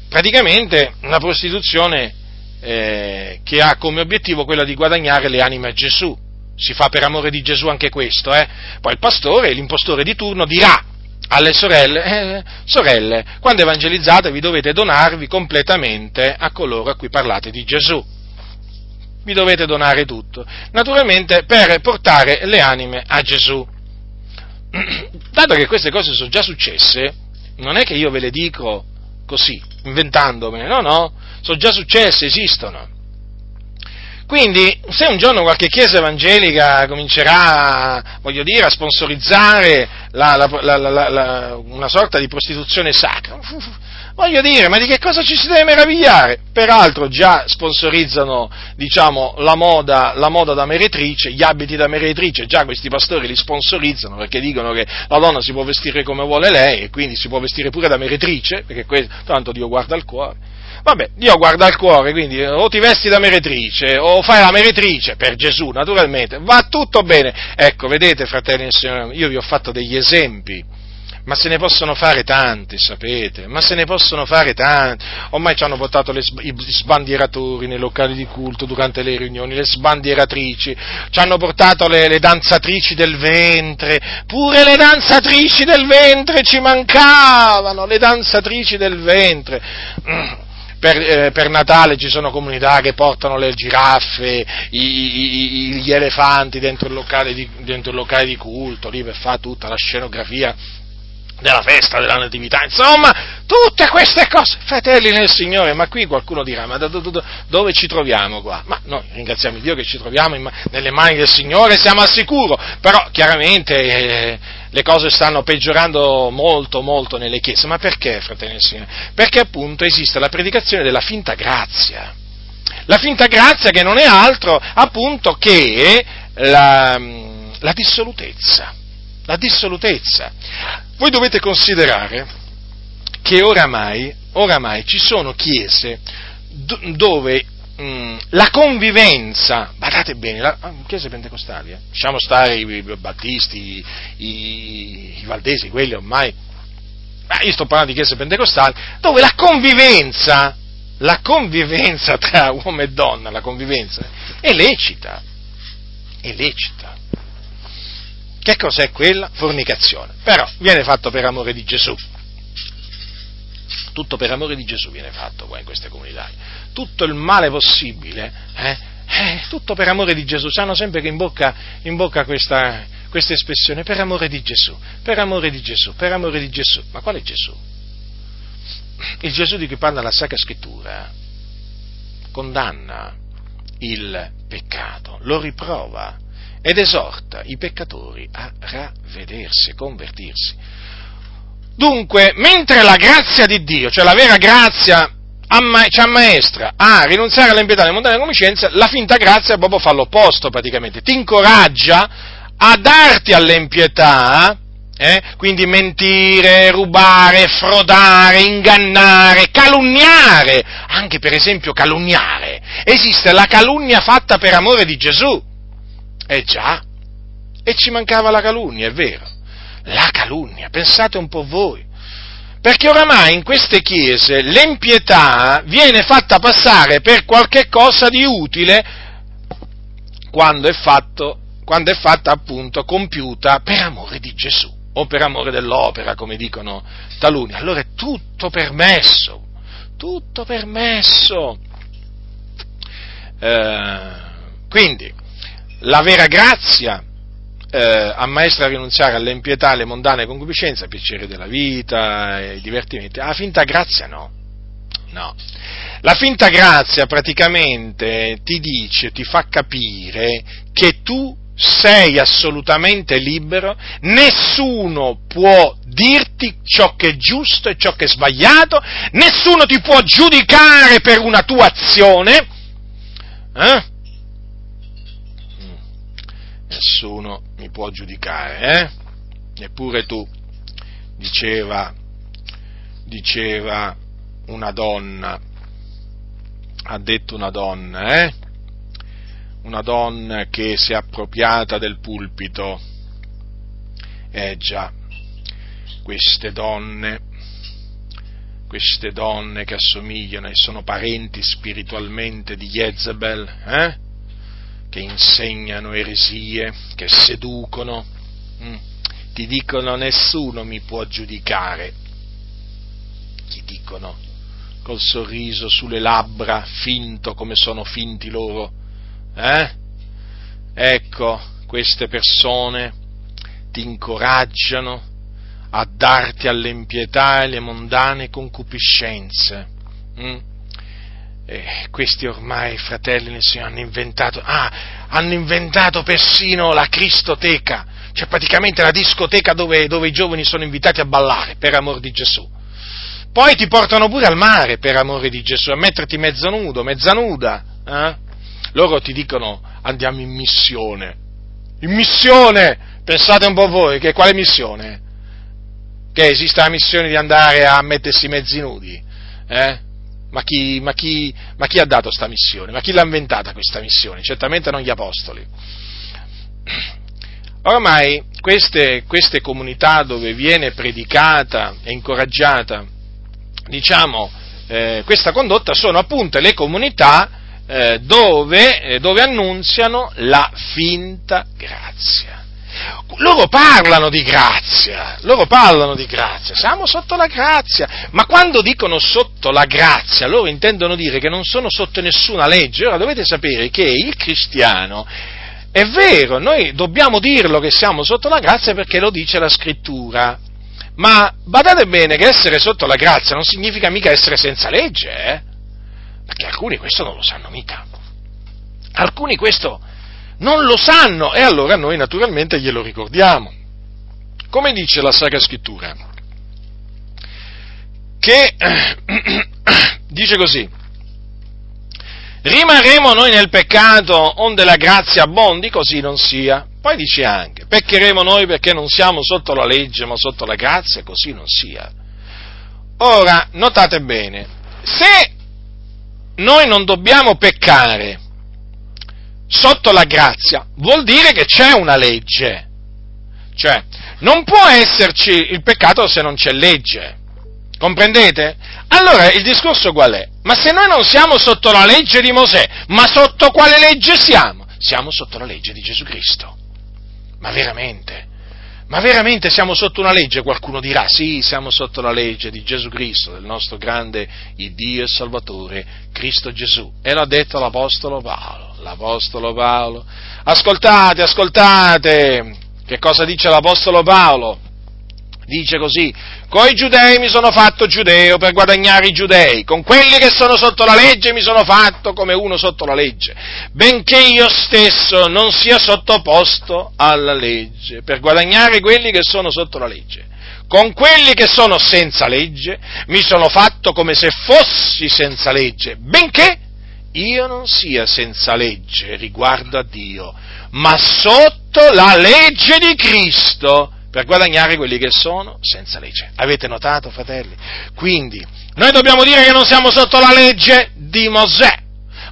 praticamente una prostituzione eh, che ha come obiettivo quella di guadagnare le anime a Gesù. Si fa per amore di Gesù anche questo, eh? Poi il pastore, l'impostore di turno dirà alle sorelle, eh, sorelle, quando evangelizzate vi dovete donarvi completamente a coloro a cui parlate di Gesù, vi dovete donare tutto, naturalmente per portare le anime a Gesù. Dato che queste cose sono già successe, non è che io ve le dico così, inventandomene, no, no, sono già successe, esistono. Quindi, se un giorno qualche chiesa evangelica comincerà, voglio dire, a sponsorizzare la, la, la, la, la, una sorta di prostituzione sacra, voglio dire, ma di che cosa ci si deve meravigliare? Peraltro già sponsorizzano, diciamo, la moda, la moda da meretrice, gli abiti da meretrice, già questi pastori li sponsorizzano perché dicono che la donna si può vestire come vuole lei e quindi si può vestire pure da meretrice, perché questo, tanto Dio guarda il cuore. Vabbè, Dio guarda il cuore, quindi o ti vesti da meretrice o fai la meretrice, per Gesù naturalmente, va tutto bene. Ecco, vedete fratelli e signori, io vi ho fatto degli esempi, ma se ne possono fare tanti, sapete, ma se ne possono fare tanti. Ormai ci hanno portato le sb- i sbandieratori nei locali di culto durante le riunioni, le sbandieratrici, ci hanno portato le, le danzatrici del ventre, pure le danzatrici del ventre ci mancavano, le danzatrici del ventre. Mm. Per, eh, per Natale ci sono comunità che portano le giraffe, i, i, i, gli elefanti dentro il, locale di, dentro il locale di culto, lì per fare tutta la scenografia della festa, della natività, insomma, tutte queste cose, fratelli nel Signore, ma qui qualcuno dirà, ma do, do, do, dove ci troviamo qua? Ma noi ringraziamo Dio che ci troviamo in, nelle mani del Signore, siamo al sicuro, però chiaramente eh, le cose stanno peggiorando molto, molto nelle chiese. Ma perché, fratelli e signori? Perché appunto esiste la predicazione della finta grazia. La finta grazia che non è altro appunto che la, la dissolutezza, la dissolutezza. Voi dovete considerare che oramai, oramai ci sono chiese dove mh, la convivenza, badate bene, la chiese pentecostali, eh, lasciamo stare i, i battisti, i, i valdesi, quelli ormai, ma io sto parlando di chiese pentecostali, dove la convivenza, la convivenza tra uomo e donna, la convivenza è lecita, è lecita. Che cos'è quella? Fornicazione. Però viene fatto per amore di Gesù. Tutto per amore di Gesù viene fatto qua in queste comunità. Tutto il male possibile, eh? Eh, tutto per amore di Gesù. Sanno sempre che in bocca, in bocca questa, questa espressione, per amore di Gesù, per amore di Gesù, per amore di Gesù. Ma qual è Gesù? Il Gesù di cui parla la Sacra Scrittura condanna il peccato, lo riprova ed esorta i peccatori a ravvedersi e convertirsi. Dunque, mentre la grazia di Dio, cioè la vera grazia, amma- ci ammaestra a rinunziare all'impietà e mondana conoscenza, la finta grazia proprio fa l'opposto praticamente, ti incoraggia a darti all'impietà, eh? Quindi mentire, rubare, frodare, ingannare, calunniare, anche per esempio calunniare. Esiste la calunnia fatta per amore di Gesù, eh già, e ci mancava la calunnia, è vero. La calunnia, pensate un po' voi, perché oramai in queste chiese l'impietà viene fatta passare per qualche cosa di utile quando è, fatto, quando è fatta appunto compiuta per amore di Gesù o per amore dell'opera, come dicono taluni. Allora è tutto permesso, tutto permesso. Eh, quindi la vera grazia Eh, ammaestra a rinunciare all'impietà, alle mondane concupiscenze, ai piaceri della vita, ai divertimenti. La finta grazia no, no. La finta grazia praticamente ti dice, ti fa capire che tu sei assolutamente libero, nessuno può dirti ciò che è giusto e ciò che è sbagliato, nessuno ti può giudicare per una tua azione, eh? Nessuno mi può giudicare, eh? Neppure tu, diceva, diceva una donna, ha detto una donna, eh? Una donna che si è appropriata del pulpito, eh già, queste donne, queste donne che assomigliano e sono parenti spiritualmente di Jezebel, eh? Che insegnano eresie, che seducono, mm. ti dicono nessuno mi può giudicare, ti dicono col sorriso sulle labbra, finto come sono finti loro, eh? Ecco, queste persone ti incoraggiano a darti alle impietà e alle mondane concupiscenze, mm. Eh, questi ormai fratelli nel Signore hanno inventato, ah, hanno inventato persino la cristoteca, cioè praticamente la discoteca dove, dove i giovani sono invitati a ballare per amor di Gesù. Poi ti portano pure al mare per amore di Gesù, a metterti mezzo nudo, mezza nuda. Eh? Loro ti dicono andiamo in missione. In missione! Pensate un po' voi, che quale missione? Che esiste la missione di andare a mettersi mezzi nudi? Eh? Ma chi, ma, chi, ma chi ha dato sta missione? Ma chi l'ha inventata questa missione? Certamente non gli apostoli. Ormai queste, queste comunità dove viene predicata e incoraggiata, diciamo, eh, questa condotta sono appunto le comunità eh, dove, eh, dove annunziano la finta grazia. Loro parlano di grazia, loro parlano di grazia, siamo sotto la grazia, ma quando dicono sotto la grazia, loro intendono dire che non sono sotto nessuna legge. Ora dovete sapere che il cristiano, è vero, noi dobbiamo dirlo che siamo sotto la grazia perché lo dice la Scrittura, ma badate bene che essere sotto la grazia non significa mica essere senza legge, eh? Perché alcuni questo non lo sanno mica, alcuni questo non lo sanno, e allora noi naturalmente glielo ricordiamo. Come dice la Sacra Scrittura? Che dice così, rimarremo noi nel peccato onde la grazia abbondi? Così non sia. Poi dice anche, peccheremo noi perché non siamo sotto la legge ma sotto la grazia? Così non sia. Ora, notate bene, se noi non dobbiamo peccare sotto la grazia, vuol dire che c'è una legge. Cioè, non può esserci il peccato se non c'è legge. Comprendete? Allora, il discorso qual è? Ma se noi non siamo sotto la legge di Mosè, ma sotto quale legge siamo? Siamo sotto la legge di Gesù Cristo. Ma veramente? Ma veramente siamo sotto una legge? Qualcuno dirà, sì, siamo sotto la legge di Gesù Cristo, del nostro grande Dio e Salvatore, Cristo Gesù. E l'ha detto l'Apostolo Paolo. L'Apostolo Paolo. Ascoltate, ascoltate! Che cosa dice l'Apostolo Paolo? Dice così, coi giudei mi sono fatto giudeo per guadagnare i giudei, con quelli che sono sotto la legge mi sono fatto come uno sotto la legge, benché io stesso non sia sottoposto alla legge, per guadagnare quelli che sono sotto la legge. Con quelli che sono senza legge mi sono fatto come se fossi senza legge, benché io non sia senza legge riguardo a Dio, ma sotto la legge di Cristo, per guadagnare quelli che sono senza legge. Avete notato, fratelli? Quindi, noi dobbiamo dire che non siamo sotto la legge di Mosè,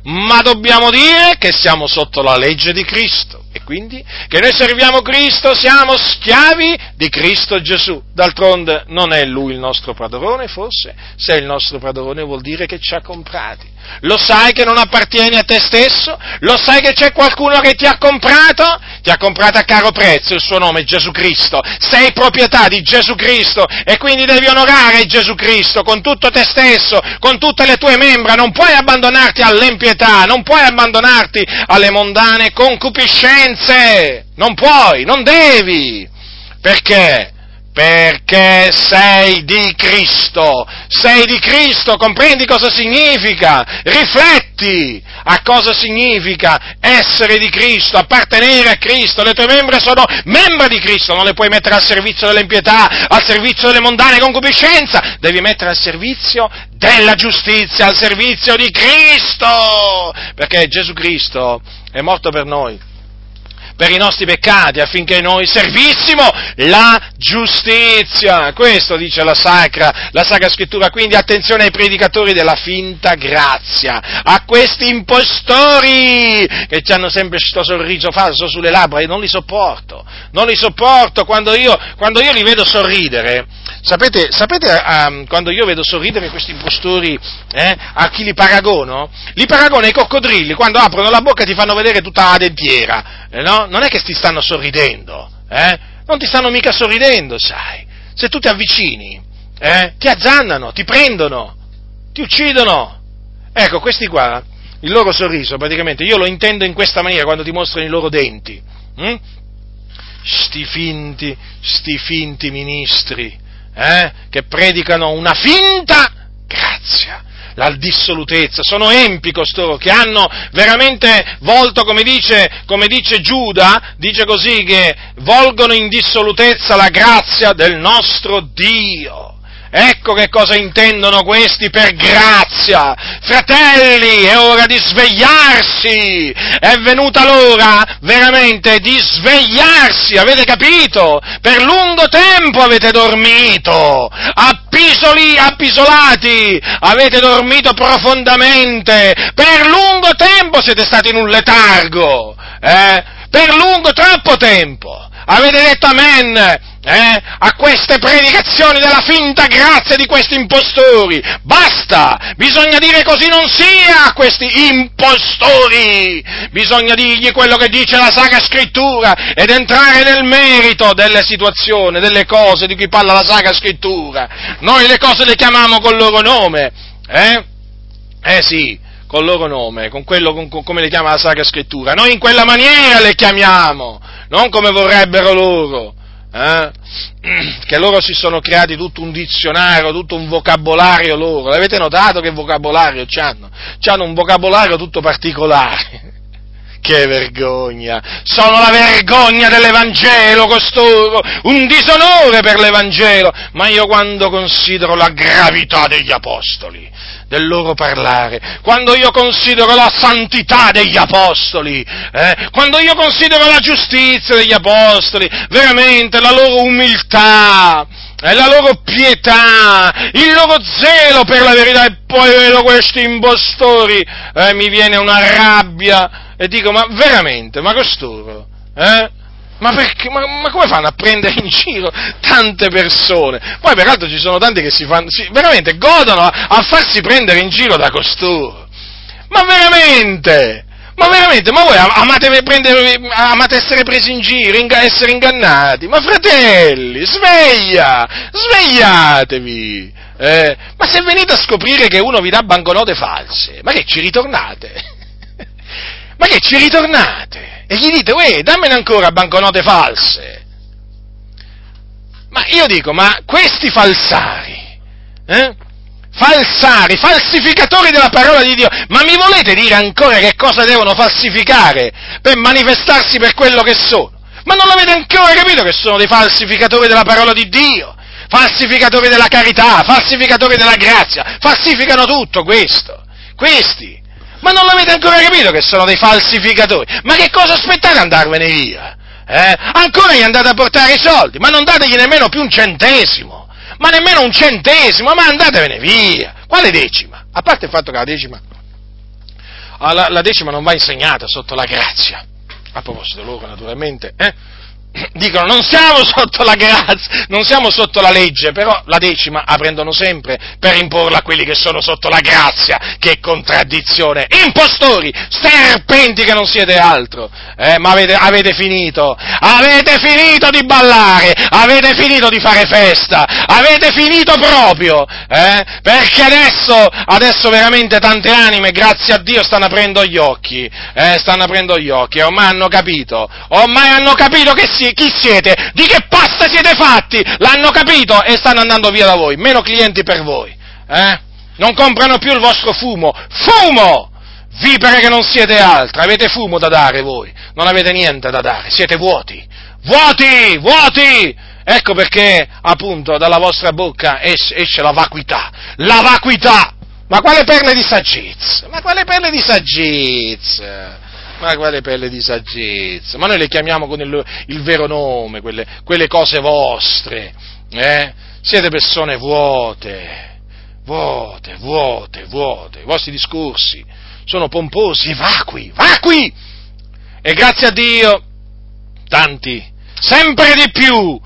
ma dobbiamo dire che siamo sotto la legge di Cristo, e quindi che noi serviamo Cristo, siamo schiavi di Cristo Gesù. D'altronde non è Lui il nostro padrone, forse? Se è il nostro padrone vuol dire che ci ha comprati. Lo sai che non appartieni a te stesso? Lo sai che c'è qualcuno che ti ha comprato? Ti ha comprato a caro prezzo, il suo nome è Gesù Cristo, sei proprietà di Gesù Cristo e quindi devi onorare Gesù Cristo con tutto te stesso, con tutte le tue membra, non puoi abbandonarti all'impietà, non puoi abbandonarti alle mondane concupiscenze, non puoi, non devi, perché? Perché sei di Cristo, sei di Cristo, comprendi cosa significa, rifletti a cosa significa essere di Cristo, appartenere a Cristo, le tue membra sono membra di Cristo, non le puoi mettere al servizio dell'impietà, al servizio delle mondane concupiscenza, devi mettere al servizio della giustizia, al servizio di Cristo, perché Gesù Cristo è morto per noi, per i nostri peccati, affinché noi servissimo la giustizia. Questo dice la Sacra, la Sacra Scrittura, quindi attenzione ai predicatori della finta grazia, a questi impostori che ci hanno sempre sto sorriso falso sulle labbra, e non li sopporto, non li sopporto quando io, quando io li vedo sorridere, sapete, sapete um, quando io vedo sorridere questi impostori, eh, a chi li paragono? Li paragono ai coccodrilli, quando aprono la bocca ti fanno vedere tutta la dentiera, eh, no? Non è che ti stanno sorridendo, eh? Non ti stanno mica sorridendo, sai? Se tu ti avvicini, eh, ti azzannano, ti prendono, ti uccidono. Ecco, questi qua, il loro sorriso, praticamente, io lo intendo in questa maniera quando ti mostrano i loro denti. Hm? Sti finti, sti finti ministri, eh? Che predicano una finta grazia. La dissolutezza, sono empi costoro che hanno veramente volto, come dice, come dice Giuda, dice così, che volgono in dissolutezza la grazia del nostro Dio. Ecco che cosa intendono questi per grazia. Fratelli, è ora di svegliarsi, è venuta l'ora veramente di svegliarsi, avete capito? Per lungo tempo avete dormito, appisoli, appisolati, avete dormito profondamente, per lungo tempo siete stati in un letargo, eh? Per lungo, troppo tempo, avete detto amen. Eh, a queste predicazioni della finta grazia di questi impostori, basta, bisogna dire così non sia a questi impostori, bisogna dirgli quello che dice la Sacra Scrittura ed entrare nel merito delle situazioni, delle cose di cui parla la Sacra Scrittura. Noi le cose le chiamiamo col loro nome, eh? Eh sì, col loro nome, con quello con, con, come le chiama la Sacra Scrittura, noi in quella maniera le chiamiamo, non come vorrebbero loro. Eh? Che loro si sono creati tutto un dizionario, tutto un vocabolario loro, l'avete notato che vocabolario c'hanno? C'hanno un vocabolario tutto particolare, Che vergogna! Sono la vergogna dell'Evangelo costoro, un disonore per l'Evangelo, ma io quando considero la gravità degli apostoli, del loro parlare, quando io considero la santità degli apostoli, eh, quando io considero la giustizia degli apostoli, veramente la loro umiltà, e la loro pietà, il loro zelo per la verità, e poi vedo questi impostori, eh, mi viene una rabbia e dico, ma veramente, ma costoro, eh? Ma, perché, ma, ma come fanno a prendere in giro tante persone? Poi peraltro ci sono tanti che si fanno, si, veramente godono a, a farsi prendere in giro da costoro, ma veramente, ma veramente, ma voi amate, prendere, amate essere presi in giro, inga, essere ingannati? Ma fratelli, sveglia, svegliatevi, eh, ma se venite a scoprire che uno vi dà banconote false, ma che ci ritornate? Ma che ci ritornate? E gli dite, uè, dammene ancora banconote false. Ma io dico, ma questi falsari, eh? Falsari, falsificatori della parola di Dio, ma mi volete dire ancora che cosa devono falsificare per manifestarsi per quello che sono? Ma non l'avete ancora capito che sono dei falsificatori della parola di Dio, falsificatori della carità, falsificatori della grazia, falsificano tutto questo, questi, ma non l'avete ancora capito che sono dei falsificatori? Ma che cosa aspettate ad andarvene via? Eh? Ancora gli andate a portare i soldi, ma non dategli nemmeno più un centesimo. Ma nemmeno un centesimo, ma andatevene via! Quale decima? A parte il fatto che la decima, la, la decima non va insegnata sotto la grazia. A proposito loro, naturalmente, eh? Dicono, non siamo sotto la grazia, non siamo sotto la legge, però la decima la prendono sempre per imporla a quelli che sono sotto la grazia. Che contraddizione! Impostori, serpenti che non siete altro, eh, ma avete, avete finito, avete finito di ballare, avete finito di fare festa, avete finito proprio, eh, perché adesso, adesso veramente tante anime, grazie a Dio, stanno aprendo gli occhi, eh, stanno aprendo gli occhi, ormai hanno capito, ormai hanno capito che chi siete, di che pasta siete fatti, l'hanno capito e stanno andando via da voi, meno clienti per voi, eh? Non comprano più il vostro fumo, fumo, vipere che non siete altro, avete fumo da dare voi, non avete niente da dare, siete vuoti, vuoti, vuoti, ecco perché appunto dalla vostra bocca esce, esce la vacuità, la vacuità, ma quale perle di saggezza, ma quale perle di saggezza, ma quale pelle di saggezza, ma noi le chiamiamo con il, il vero nome, quelle, quelle cose vostre, eh? Siete persone vuote, vuote, vuote, vuote, i vostri discorsi sono pomposi, vacui, vacui, e grazie a Dio, tanti, sempre di più,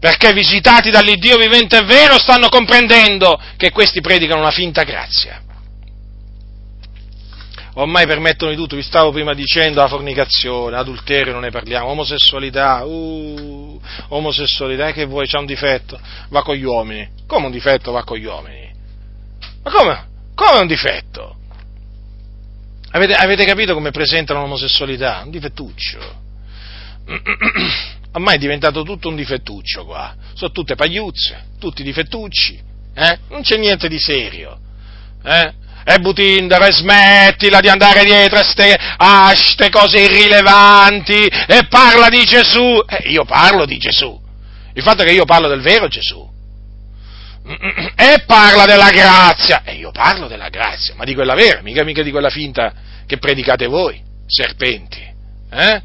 perché visitati dall'Iddio vivente e vero, stanno comprendendo che questi predicano una finta grazia. Ormai permettono di tutto, vi stavo prima dicendo, la fornicazione, adulterio, non ne parliamo, omosessualità, uh, omosessualità, che vuoi, c'è un difetto, va con gli uomini, come un difetto va con gli uomini? Ma come? Come un difetto? Avete, avete capito come presentano l'omosessualità? Un difettuccio, ormai è diventato tutto un difettuccio qua, sono tutte pagliuzze, tutti difettucci, eh? Non c'è niente di serio, eh? E Butindaro, e smettila di andare dietro a ste, a ste cose irrilevanti, e parla di Gesù. Eh, io parlo di Gesù, il fatto è che io parlo del vero Gesù, e parla della grazia, e io parlo della grazia, ma di quella vera, mica, mica di quella finta che predicate voi, serpenti, eh?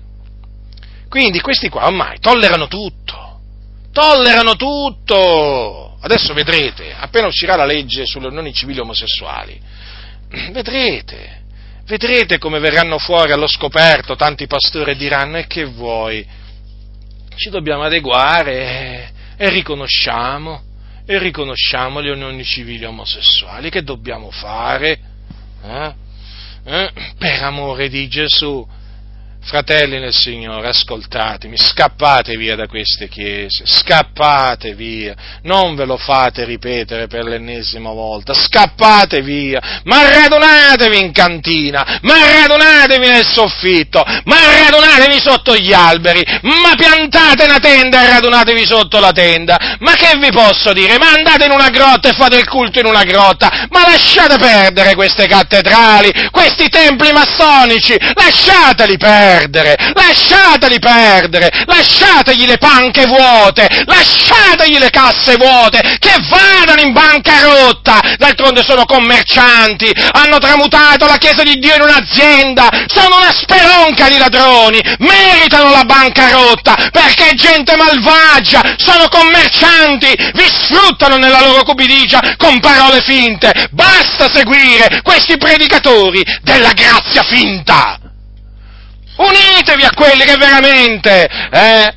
Quindi questi qua ormai tollerano tutto, tollerano tutto, adesso vedrete, appena uscirà la legge sulle unioni civili omosessuali, Vedrete, vedrete come verranno fuori allo scoperto tanti pastori, diranno, e che vuoi, ci dobbiamo adeguare e riconosciamo, e riconosciamo le unioni civili omosessuali, che dobbiamo fare, eh? Eh? Per amore di Gesù, Fratelli nel Signore, ascoltatemi, scappate via da queste chiese, scappate via, non ve lo fate ripetere per l'ennesima volta, scappate via, ma radunatevi in cantina, ma radunatevi nel soffitto, ma radunatevi sotto gli alberi, ma piantate una tenda e radunatevi sotto la tenda, ma che vi posso dire, ma andate in una grotta e fate il culto in una grotta, ma lasciate perdere queste cattedrali, questi templi massonici, lasciateli perdere. Lasciateli perdere, lasciategli le panche vuote, lasciategli le casse vuote, che vadano in bancarotta, d'altronde sono commercianti, hanno tramutato la Chiesa di Dio in un'azienda, sono una speronca di ladroni, meritano la bancarotta, perché è gente malvagia, sono commercianti, vi sfruttano nella loro cupidigia con parole finte, basta seguire questi predicatori della grazia finta! Unitevi a quelli che veramente eh,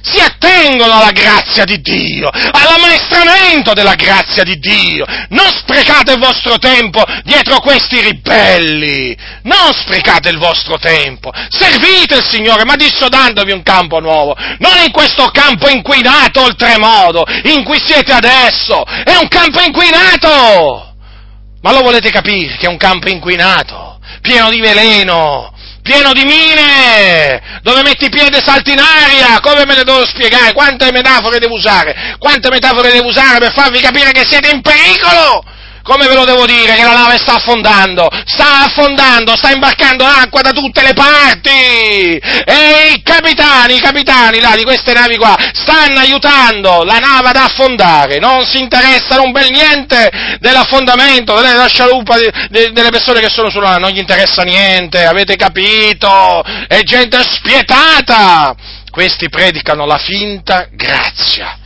si attengono alla grazia di Dio, all'ammaestramento della grazia di Dio. Non sprecate il vostro tempo dietro questi ribelli, non sprecate il vostro tempo, servite il Signore, ma dissodandovi un campo nuovo, non in questo campo inquinato oltremodo, in cui siete adesso, è un campo inquinato, ma lo volete capire che è un campo inquinato, pieno di veleno, pieno di mine, dove metti piede salti in aria, come me le devo spiegare, quante metafore devo usare, quante metafore devo usare per farvi capire che siete in pericolo, come ve lo devo dire, che la nave sta affondando, sta affondando, sta imbarcando l'acqua da tutte le parti, e i capitani, i capitani là, di queste navi qua, stanno aiutando la nave ad affondare, non si interessano un bel niente dell'affondamento, della scialuppa delle persone che sono sulla nave, non gli interessa niente, avete capito, è gente spietata, questi predicano la finta grazia.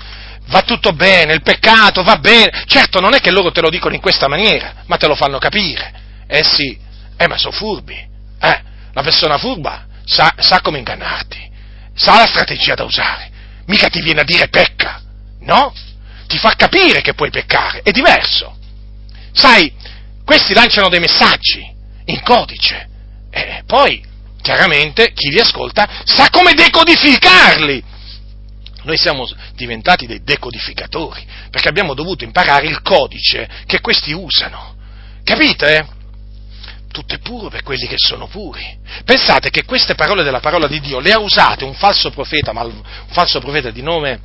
Va tutto bene, il peccato va bene, certo non è che loro te lo dicono in questa maniera, ma te lo fanno capire, eh sì, eh ma sono furbi, eh, la persona furba sa, sa come ingannarti, sa la strategia da usare, mica ti viene a dire pecca, no? Ti fa capire che puoi peccare, è diverso, sai, questi lanciano dei messaggi in codice, e poi chiaramente chi li ascolta sa come decodificarli. Noi siamo diventati dei decodificatori, perché abbiamo dovuto imparare il codice che questi usano. Capite? Tutto è puro per quelli che sono puri. Pensate che queste parole della parola di Dio le ha usate un falso profeta, ma un falso profeta di nome,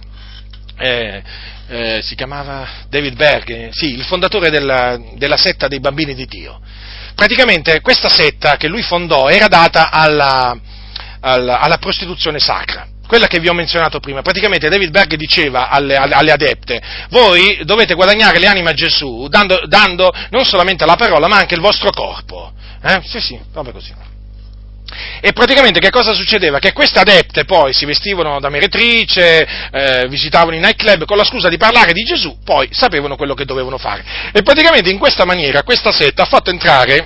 eh, eh, si chiamava David Berg, eh, sì, il fondatore della, della setta dei bambini di Dio. Praticamente questa setta che lui fondò era data alla, alla, alla prostituzione sacra. Quella che vi ho menzionato prima, praticamente David Berg diceva alle, alle adepte, voi dovete guadagnare le anime a Gesù dando, dando non solamente la parola ma anche il vostro corpo, eh? Sì sì, proprio così. E praticamente che cosa succedeva? Che queste adepte poi si vestivano da meretrice, eh, visitavano i nightclub con la scusa di parlare di Gesù, poi sapevano quello che dovevano fare. E praticamente in questa maniera questa setta ha fatto entrare,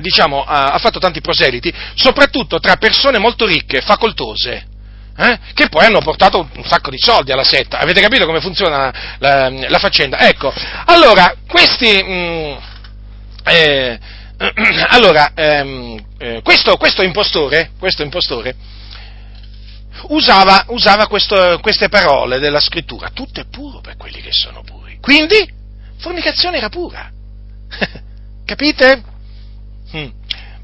diciamo, ha, ha fatto tanti proseliti, soprattutto tra persone molto ricche, facoltose. Eh? Che poi hanno portato un sacco di soldi alla setta, avete capito come funziona la, la, la faccenda? Ecco, allora, questi, mh, eh, allora, ehm, eh, questo, questo impostore, questo impostore usava, usava questo, queste parole della scrittura, tutto è puro per quelli che sono puri, quindi fornicazione era pura, capite? Mm.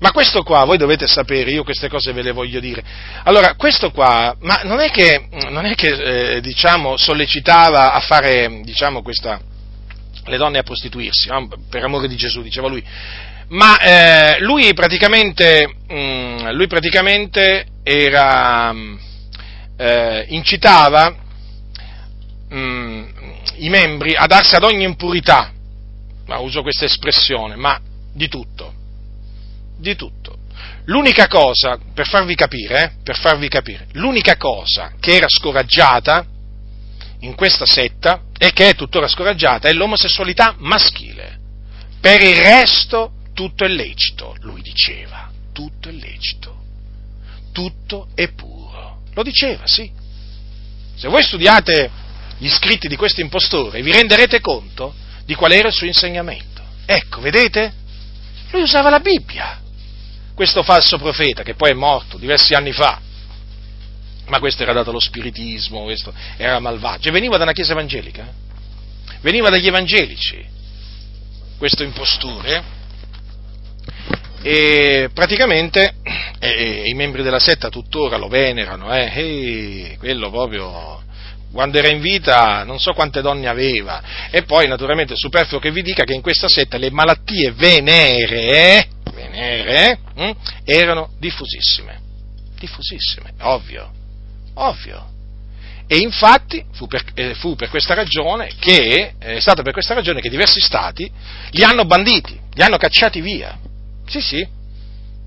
Ma questo qua, voi dovete sapere, io queste cose ve le voglio dire. Allora, questo qua, ma non è che, non è che eh, diciamo, sollecitava a fare, diciamo, questa, le donne a prostituirsi, no? Per amore di Gesù, diceva lui. Ma eh, lui praticamente, mh, lui praticamente era, eh, incitava mh, i membri a darsi ad ogni impurità, ma uso questa espressione, ma di tutto. Di tutto. L'unica cosa, per farvi capire, eh, per farvi capire, l'unica cosa che era scoraggiata in questa setta e che è tuttora scoraggiata è l'omosessualità maschile. Per il resto tutto è lecito, lui diceva, tutto è lecito, tutto è puro. Lo diceva, sì. Se voi studiate gli scritti di questo impostore, vi renderete conto di qual era il suo insegnamento. Ecco, vedete? Lui usava la Bibbia. questo falso profeta, che poi è morto diversi anni fa, ma questo era dato allo spiritismo, questo era malvagio, e veniva da una chiesa evangelica, veniva dagli evangelici, questo impostore, e praticamente eh, i membri della setta tuttora lo venerano, eh, eh, quello proprio... Quando era in vita non so quante donne aveva. E poi naturalmente è superfluo che vi dica che in questa setta le malattie veneree, veneree mh, erano diffusissime, diffusissime, ovvio, ovvio. E infatti fu per, eh, fu per questa ragione che, è stato per questa ragione che diversi stati li hanno banditi, li hanno cacciati via, sì sì,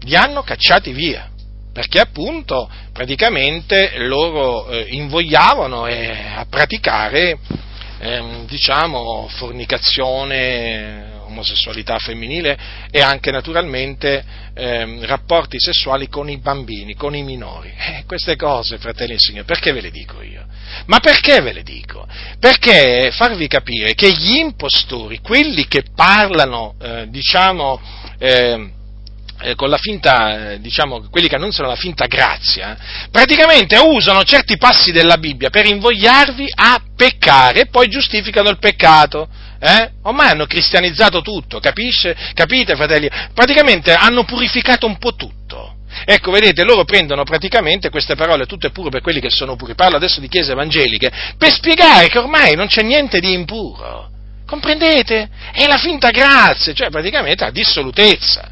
li hanno cacciati via. Perché appunto praticamente loro eh, invogliavano eh, a praticare eh, diciamo fornicazione, omosessualità femminile e anche naturalmente eh, rapporti sessuali con i bambini, con i minori. Eh, queste cose, fratelli e signori, perché ve le dico io? Ma perché ve le dico? Perché farvi capire che gli impostori, quelli che parlano, eh, diciamo... Eh, con la finta, diciamo, quelli che annunciano la finta grazia, praticamente usano certi passi della Bibbia per invogliarvi a peccare e poi giustificano il peccato, eh? Ormai hanno cristianizzato tutto, capisce? Capite, fratelli? Praticamente hanno purificato un po' tutto. Ecco, vedete, loro prendono praticamente queste parole tutte pure per quelli che sono puri, parlo adesso di chiese evangeliche, per spiegare che ormai non c'è niente di impuro, comprendete? È la finta grazia, cioè praticamente la dissolutezza.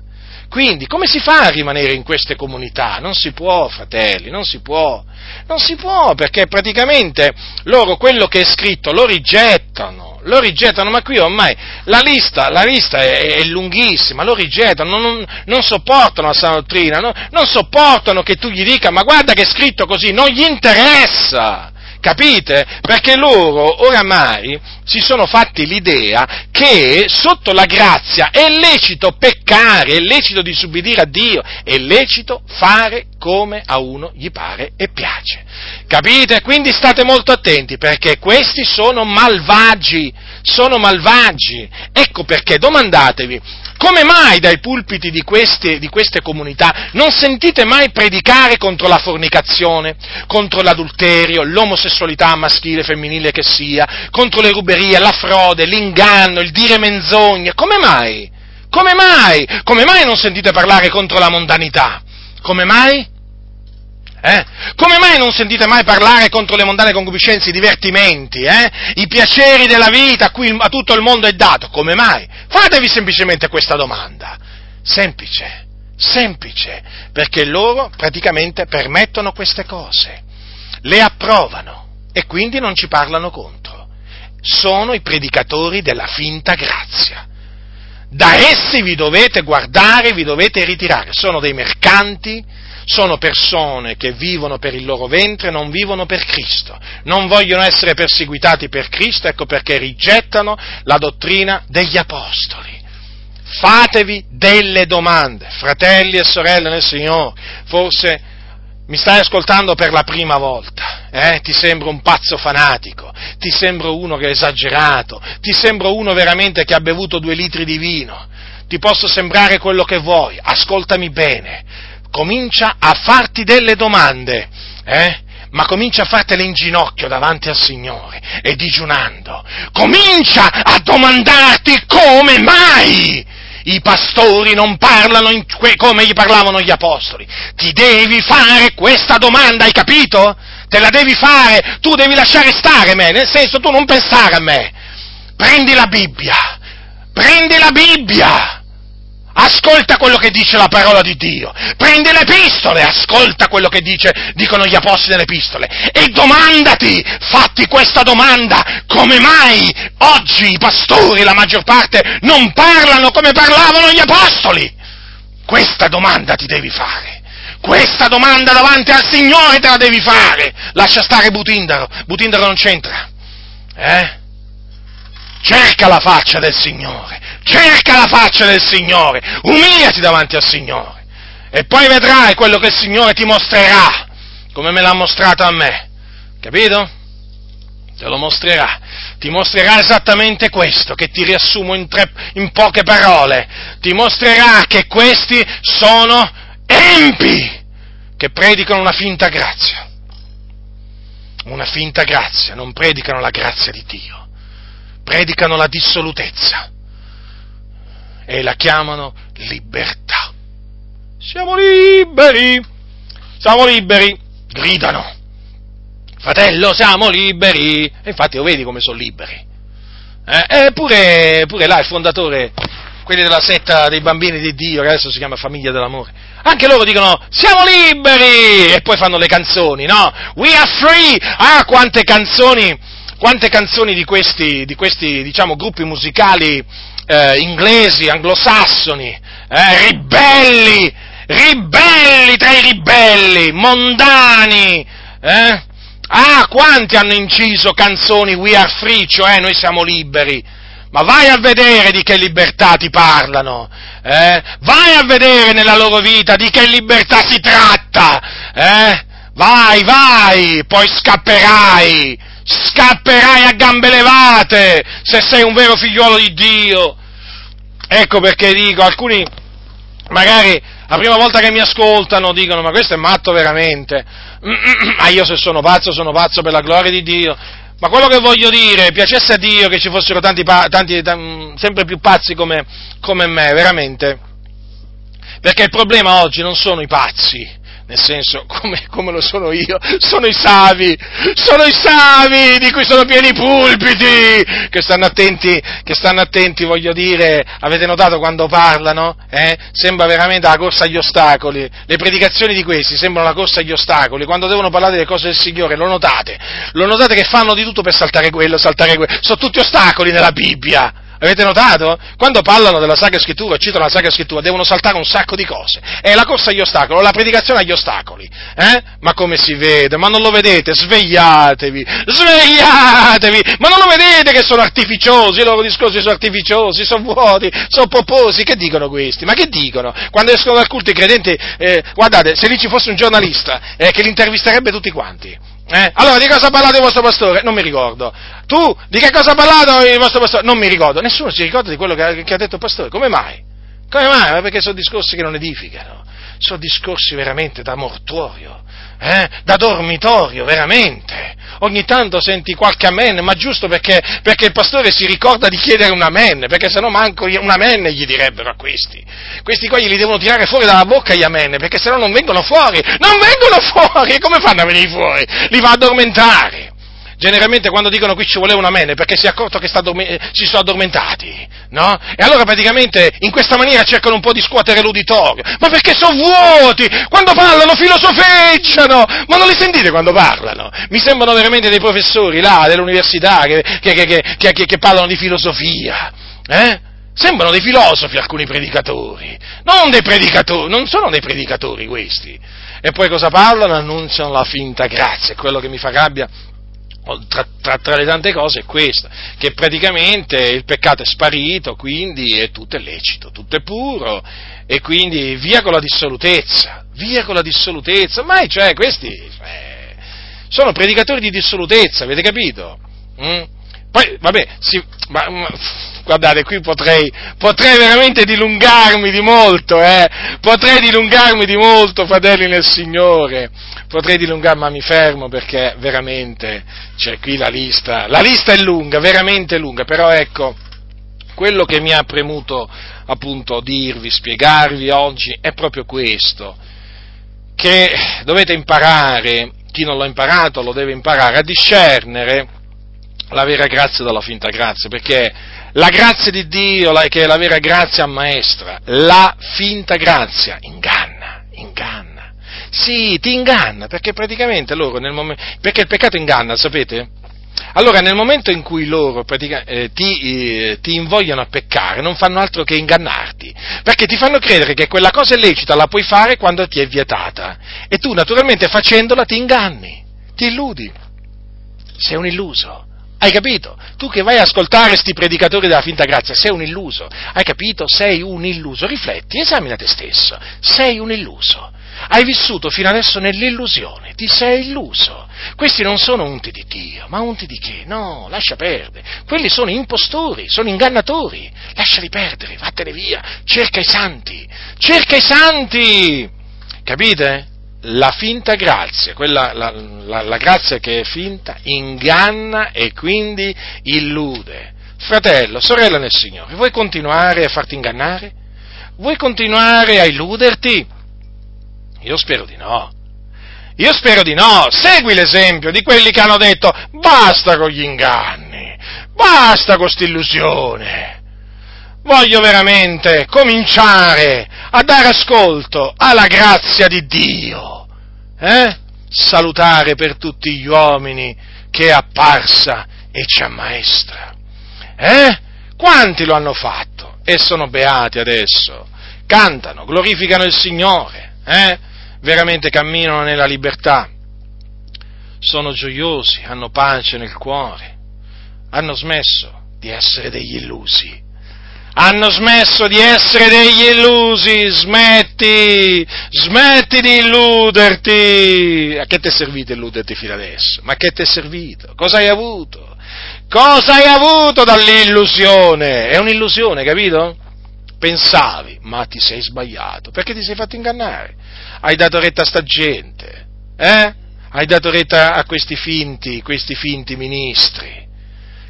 Quindi, come si fa a rimanere in queste comunità? Non si può, fratelli, non si può, non si può, perché praticamente loro quello che è scritto lo rigettano, lo rigettano, ma qui ormai la lista, la lista è, è lunghissima, lo rigettano, non, non sopportano la sana dottrina, no? Non sopportano che tu gli dica, ma guarda che è scritto così, non gli interessa, capite? Perché loro oramai si sono fatti l'idea che sotto la grazia è lecito peccare, è lecito disubbidire a Dio, è lecito fare come a uno gli pare e piace. Capite? Quindi state molto attenti, perché questi sono malvagi, sono malvagi. Ecco perché domandatevi, come mai dai pulpiti di queste, di queste comunità non sentite mai predicare contro la fornicazione, contro l'adulterio, l'omosessualità maschile, femminile che sia, contro le ruberie, la frode, l'inganno, il dire menzogne? Come mai? Come mai? Come mai non sentite parlare contro la mondanità? Come mai? Eh? Come mai non sentite mai parlare contro le mondane concupiscenze, i divertimenti, eh? I piaceri della vita a cui a tutto il mondo è dato? Come mai? Fatevi semplicemente questa domanda, semplice, semplice, perché loro praticamente permettono queste cose, le approvano e quindi non ci parlano contro, sono i predicatori della finta grazia. Da essi vi dovete guardare, vi dovete ritirare, sono dei mercanti, sono persone che vivono per il loro ventre, non vivono per Cristo, non vogliono essere perseguitati per Cristo, ecco perché rigettano la dottrina degli apostoli. Fatevi delle domande, fratelli e sorelle nel Signore, forse mi stai ascoltando per la prima volta, eh? Ti sembro un pazzo fanatico, ti sembro uno che è esagerato, ti sembro uno veramente che ha bevuto due litri di vino, ti posso sembrare quello che vuoi, ascoltami bene, comincia a farti delle domande, eh? Ma comincia a fartele in ginocchio davanti al Signore e digiunando, comincia a domandarti come mai i pastori non parlano in que- come gli parlavano gli apostoli. Ti devi fare questa domanda, hai capito? Te la devi fare, tu devi lasciare stare me, nel senso tu non pensare a me. Prendi la Bibbia, prendi la Bibbia, ascolta quello che dice la parola di Dio, prendi le epistole, ascolta quello che dice, dicono gli apostoli delle epistole e domandati, fatti questa domanda, come mai oggi i pastori, la maggior parte, non parlano come parlavano gli apostoli? Questa domanda ti devi fare, questa domanda davanti al Signore te la devi fare, lascia stare Butindaro, Butindaro non c'entra, eh? Cerca la faccia del Signore, cerca la faccia del Signore, umiliati davanti al Signore e poi vedrai quello che il Signore ti mostrerà, come me l'ha mostrato a me, capito? Te lo mostrerà, ti mostrerà esattamente questo, che ti riassumo in, tre, in poche parole, ti mostrerà che questi sono empi che predicano una finta grazia, una finta grazia, non predicano la grazia di Dio, predicano la dissolutezza e la chiamano libertà. Siamo liberi, siamo liberi, gridano, fratello, siamo liberi, e infatti lo vedi come sono liberi. Eh, eppure pure là il fondatore, quelli della setta dei bambini di Dio, che adesso si chiama Famiglia dell'Amore, anche loro dicono siamo liberi, e poi fanno le canzoni, no? We are free! Ah, quante canzoni, quante canzoni di questi, di questi diciamo, gruppi musicali eh, inglesi, anglosassoni, eh, ribelli, ribelli tra i ribelli, mondani, eh? Ah, quanti hanno inciso canzoni We are free, cioè noi siamo liberi. Ma vai a vedere di che libertà ti parlano, eh? Vai a vedere nella loro vita di che libertà si tratta, eh? Vai, vai, poi scapperai, scapperai a gambe levate, se sei un vero figliuolo di Dio. Ecco perché dico, alcuni magari la prima volta che mi ascoltano dicono, ma questo è matto veramente, ma io se sono pazzo, sono pazzo per la gloria di Dio. Ma quello che voglio dire, piacesse a Dio che ci fossero tanti, tanti t- sempre più pazzi come, come me, veramente, perché il problema oggi non sono i pazzi, nel senso, come, come lo sono io, sono i savi, sono i savi di cui sono pieni i pulpiti, che stanno attenti, che stanno attenti, voglio dire, avete notato quando parlano? Eh? Sembra veramente la corsa agli ostacoli, le predicazioni di questi sembrano la corsa agli ostacoli, quando devono parlare delle cose del Signore, lo notate, lo notate che fanno di tutto per saltare quello, saltare quello, sono tutti ostacoli nella Bibbia. Avete notato? Quando parlano della Sacra Scrittura, citano la Sacra Scrittura, devono saltare un sacco di cose. È la corsa agli ostacoli, la predicazione agli ostacoli. Eh? Ma come si vede? Ma non lo vedete? Svegliatevi! Svegliatevi! Ma non lo vedete che sono artificiosi? I loro discorsi sono artificiosi, sono vuoti, sono poposi. Che dicono questi? Ma che dicono? Quando escono dal culto i credenti, eh, guardate, se lì ci fosse un giornalista eh, che li intervisterebbe tutti quanti. Eh? Allora, di cosa ha parlato il vostro pastore? Non mi ricordo. Tu, di che cosa ha parlato il vostro pastore? Non mi ricordo. Nessuno si ricorda di quello che ha, che ha detto il pastore. Come mai? Come mai? Ma perché sono discorsi che non edificano. Sono discorsi veramente da mortuorio, eh? Da dormitorio, veramente. Ogni tanto senti qualche amen, ma giusto perché, perché il pastore si ricorda di chiedere un amen, perché sennò manco un amen gli direbbero a questi. Questi qua glieli devono tirare fuori dalla bocca gli amen, perché sennò non vengono fuori. Non vengono fuori! Come fanno a venire fuori? Li va a addormentare. Generalmente quando dicono qui ci voleva un amen perché si è accorto che sta dormi- si sono addormentati, no? E allora praticamente in questa maniera cercano un po' di scuotere l'uditorio, ma perché sono vuoti, quando parlano filosofeggiano, ma non li sentite quando parlano? Mi sembrano veramente dei professori là dell'università che, che, che, che, che, che parlano di filosofia, eh? Sembrano dei filosofi alcuni predicatori, non dei predicatori, non sono dei predicatori questi. E poi cosa parlano? Annunciano la finta grazia, quello che mi fa rabbia. Tra, tra, tra le tante cose è questa, che praticamente il peccato è sparito, quindi è tutto è lecito, tutto è puro, e quindi via con la dissolutezza, via con la dissolutezza, mai cioè questi eh, sono predicatori di dissolutezza, avete capito? Mm? Poi, vabbè, si, ma, ma, guardate, qui potrei, potrei veramente dilungarmi di molto, eh, potrei dilungarmi di molto, fratelli nel Signore, potrei dilungarmi, ma mi fermo perché veramente, cioè qui la lista, la lista è lunga, veramente lunga, però ecco, quello che mi ha premuto appunto dirvi, spiegarvi oggi è proprio questo, che dovete imparare, chi non l'ha imparato lo deve imparare, a discernere la vera grazia dalla finta grazia, perché la grazia di Dio, la, che è la vera grazia ammaestra, la finta grazia inganna, inganna, sì, ti inganna, perché praticamente loro, nel momento, perché il peccato inganna, sapete? Allora nel momento in cui loro pratica, eh, ti, eh, ti invogliano a peccare, non fanno altro che ingannarti, perché ti fanno credere che quella cosa illecita la puoi fare quando ti è vietata, e tu naturalmente facendola ti inganni, ti illudi, sei un illuso. Hai capito? Tu che vai a ascoltare sti predicatori della finta grazia, sei un illuso. Hai capito? Sei un illuso. Rifletti, esamina te stesso. Sei un illuso. Hai vissuto fino adesso nell'illusione. Ti sei illuso. Questi non sono unti di Dio, ma unti di che? No, lascia perdere. Quelli sono impostori, sono ingannatori. Lasciali perdere, vattene via. Cerca i santi. Cerca i santi. Capite? La finta grazia, quella, la, la, la grazia che è finta, inganna e quindi illude. Fratello, sorella nel Signore, vuoi continuare a farti ingannare? Vuoi continuare a illuderti? Io spero di no. Io spero di no. Segui l'esempio di quelli che hanno detto basta con gli inganni, basta con st'illusione. Voglio veramente cominciare a dare ascolto alla grazia di Dio, eh? Salutare per tutti gli uomini che è apparsa e ci ammaestra. Eh? Quanti lo hanno fatto e sono beati adesso, cantano, glorificano il Signore, eh? Veramente camminano nella libertà, sono gioiosi, hanno pace nel cuore, hanno smesso di essere degli illusi, hanno smesso di essere degli illusi, smetti, smetti di illuderti, a che ti è servito illuderti fino adesso? Ma che ti è servito? Cosa hai avuto? Cosa hai avuto dall'illusione? È un'illusione, capito? Pensavi, ma ti sei sbagliato, perché ti sei fatto ingannare. Hai dato retta a sta gente, eh? Hai dato retta a questi finti, questi finti ministri.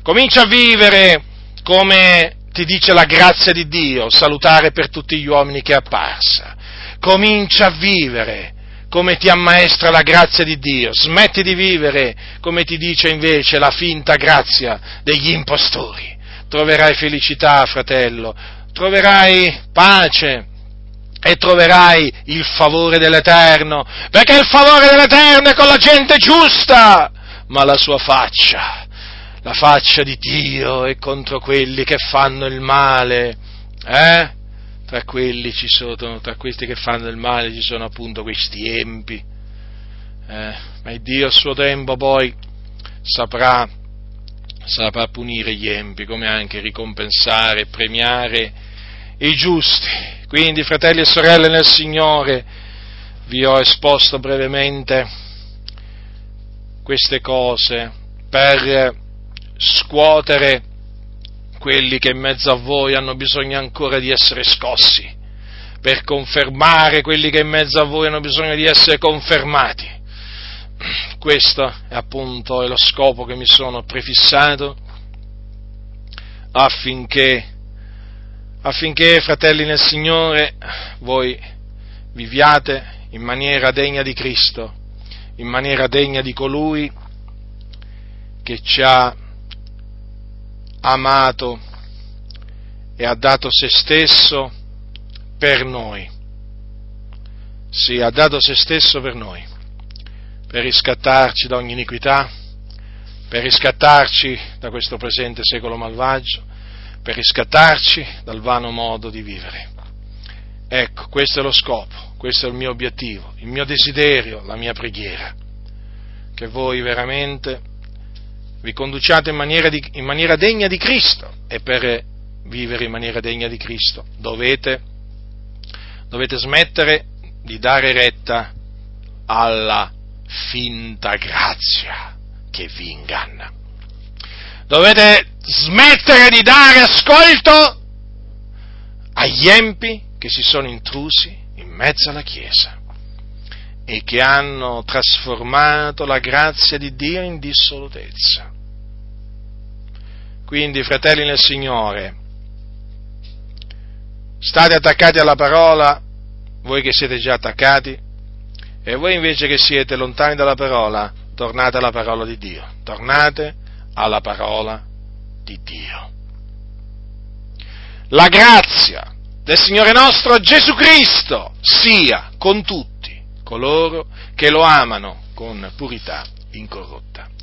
Comincia a vivere come ti dice la grazia di Dio, salutare per tutti gli uomini che è apparsa. Comincia a vivere come ti ammaestra la grazia di Dio, smetti di vivere come ti dice invece la finta grazia degli impostori. Troverai felicità, fratello, troverai pace e troverai il favore dell'Eterno, perché il favore dell'Eterno è con la gente giusta, ma la sua faccia, la faccia di Dio è contro quelli che fanno il male, eh? Tra quelli ci sono, tra questi che fanno del male ci sono appunto questi empi, eh, ma il Dio a suo tempo poi saprà, saprà punire gli empi, come anche ricompensare, premiare i giusti. Quindi, fratelli e sorelle nel Signore, vi ho esposto brevemente queste cose per scuotere quelli che in mezzo a voi hanno bisogno ancora di essere scossi, per confermare quelli che in mezzo a voi hanno bisogno di essere confermati. Questo è appunto lo scopo che mi sono prefissato, affinché, affinché, fratelli nel Signore, voi viviate in maniera degna di Cristo, in maniera degna di colui che ci ha amato e ha dato se stesso per noi, sì, ha dato se stesso per noi, per riscattarci da ogni iniquità, per riscattarci da questo presente secolo malvagio, per riscattarci dal vano modo di vivere. Ecco, questo è lo scopo, questo è il mio obiettivo, il mio desiderio, la mia preghiera, che voi veramente vi conduciate in maniera, di, in maniera degna di Cristo, e per vivere in maniera degna di Cristo dovete, dovete smettere di dare retta alla finta grazia che vi inganna. Dovete smettere di dare ascolto agli empi che si sono intrusi in mezzo alla Chiesa e che hanno trasformato la grazia di Dio in dissolutezza. Quindi, fratelli nel Signore, state attaccati alla parola, voi che siete già attaccati, e voi invece che siete lontani dalla parola, tornate alla parola di Dio, tornate alla parola di Dio. La grazia del Signore nostro Gesù Cristo sia con tutti coloro che lo amano con purità incorrotta.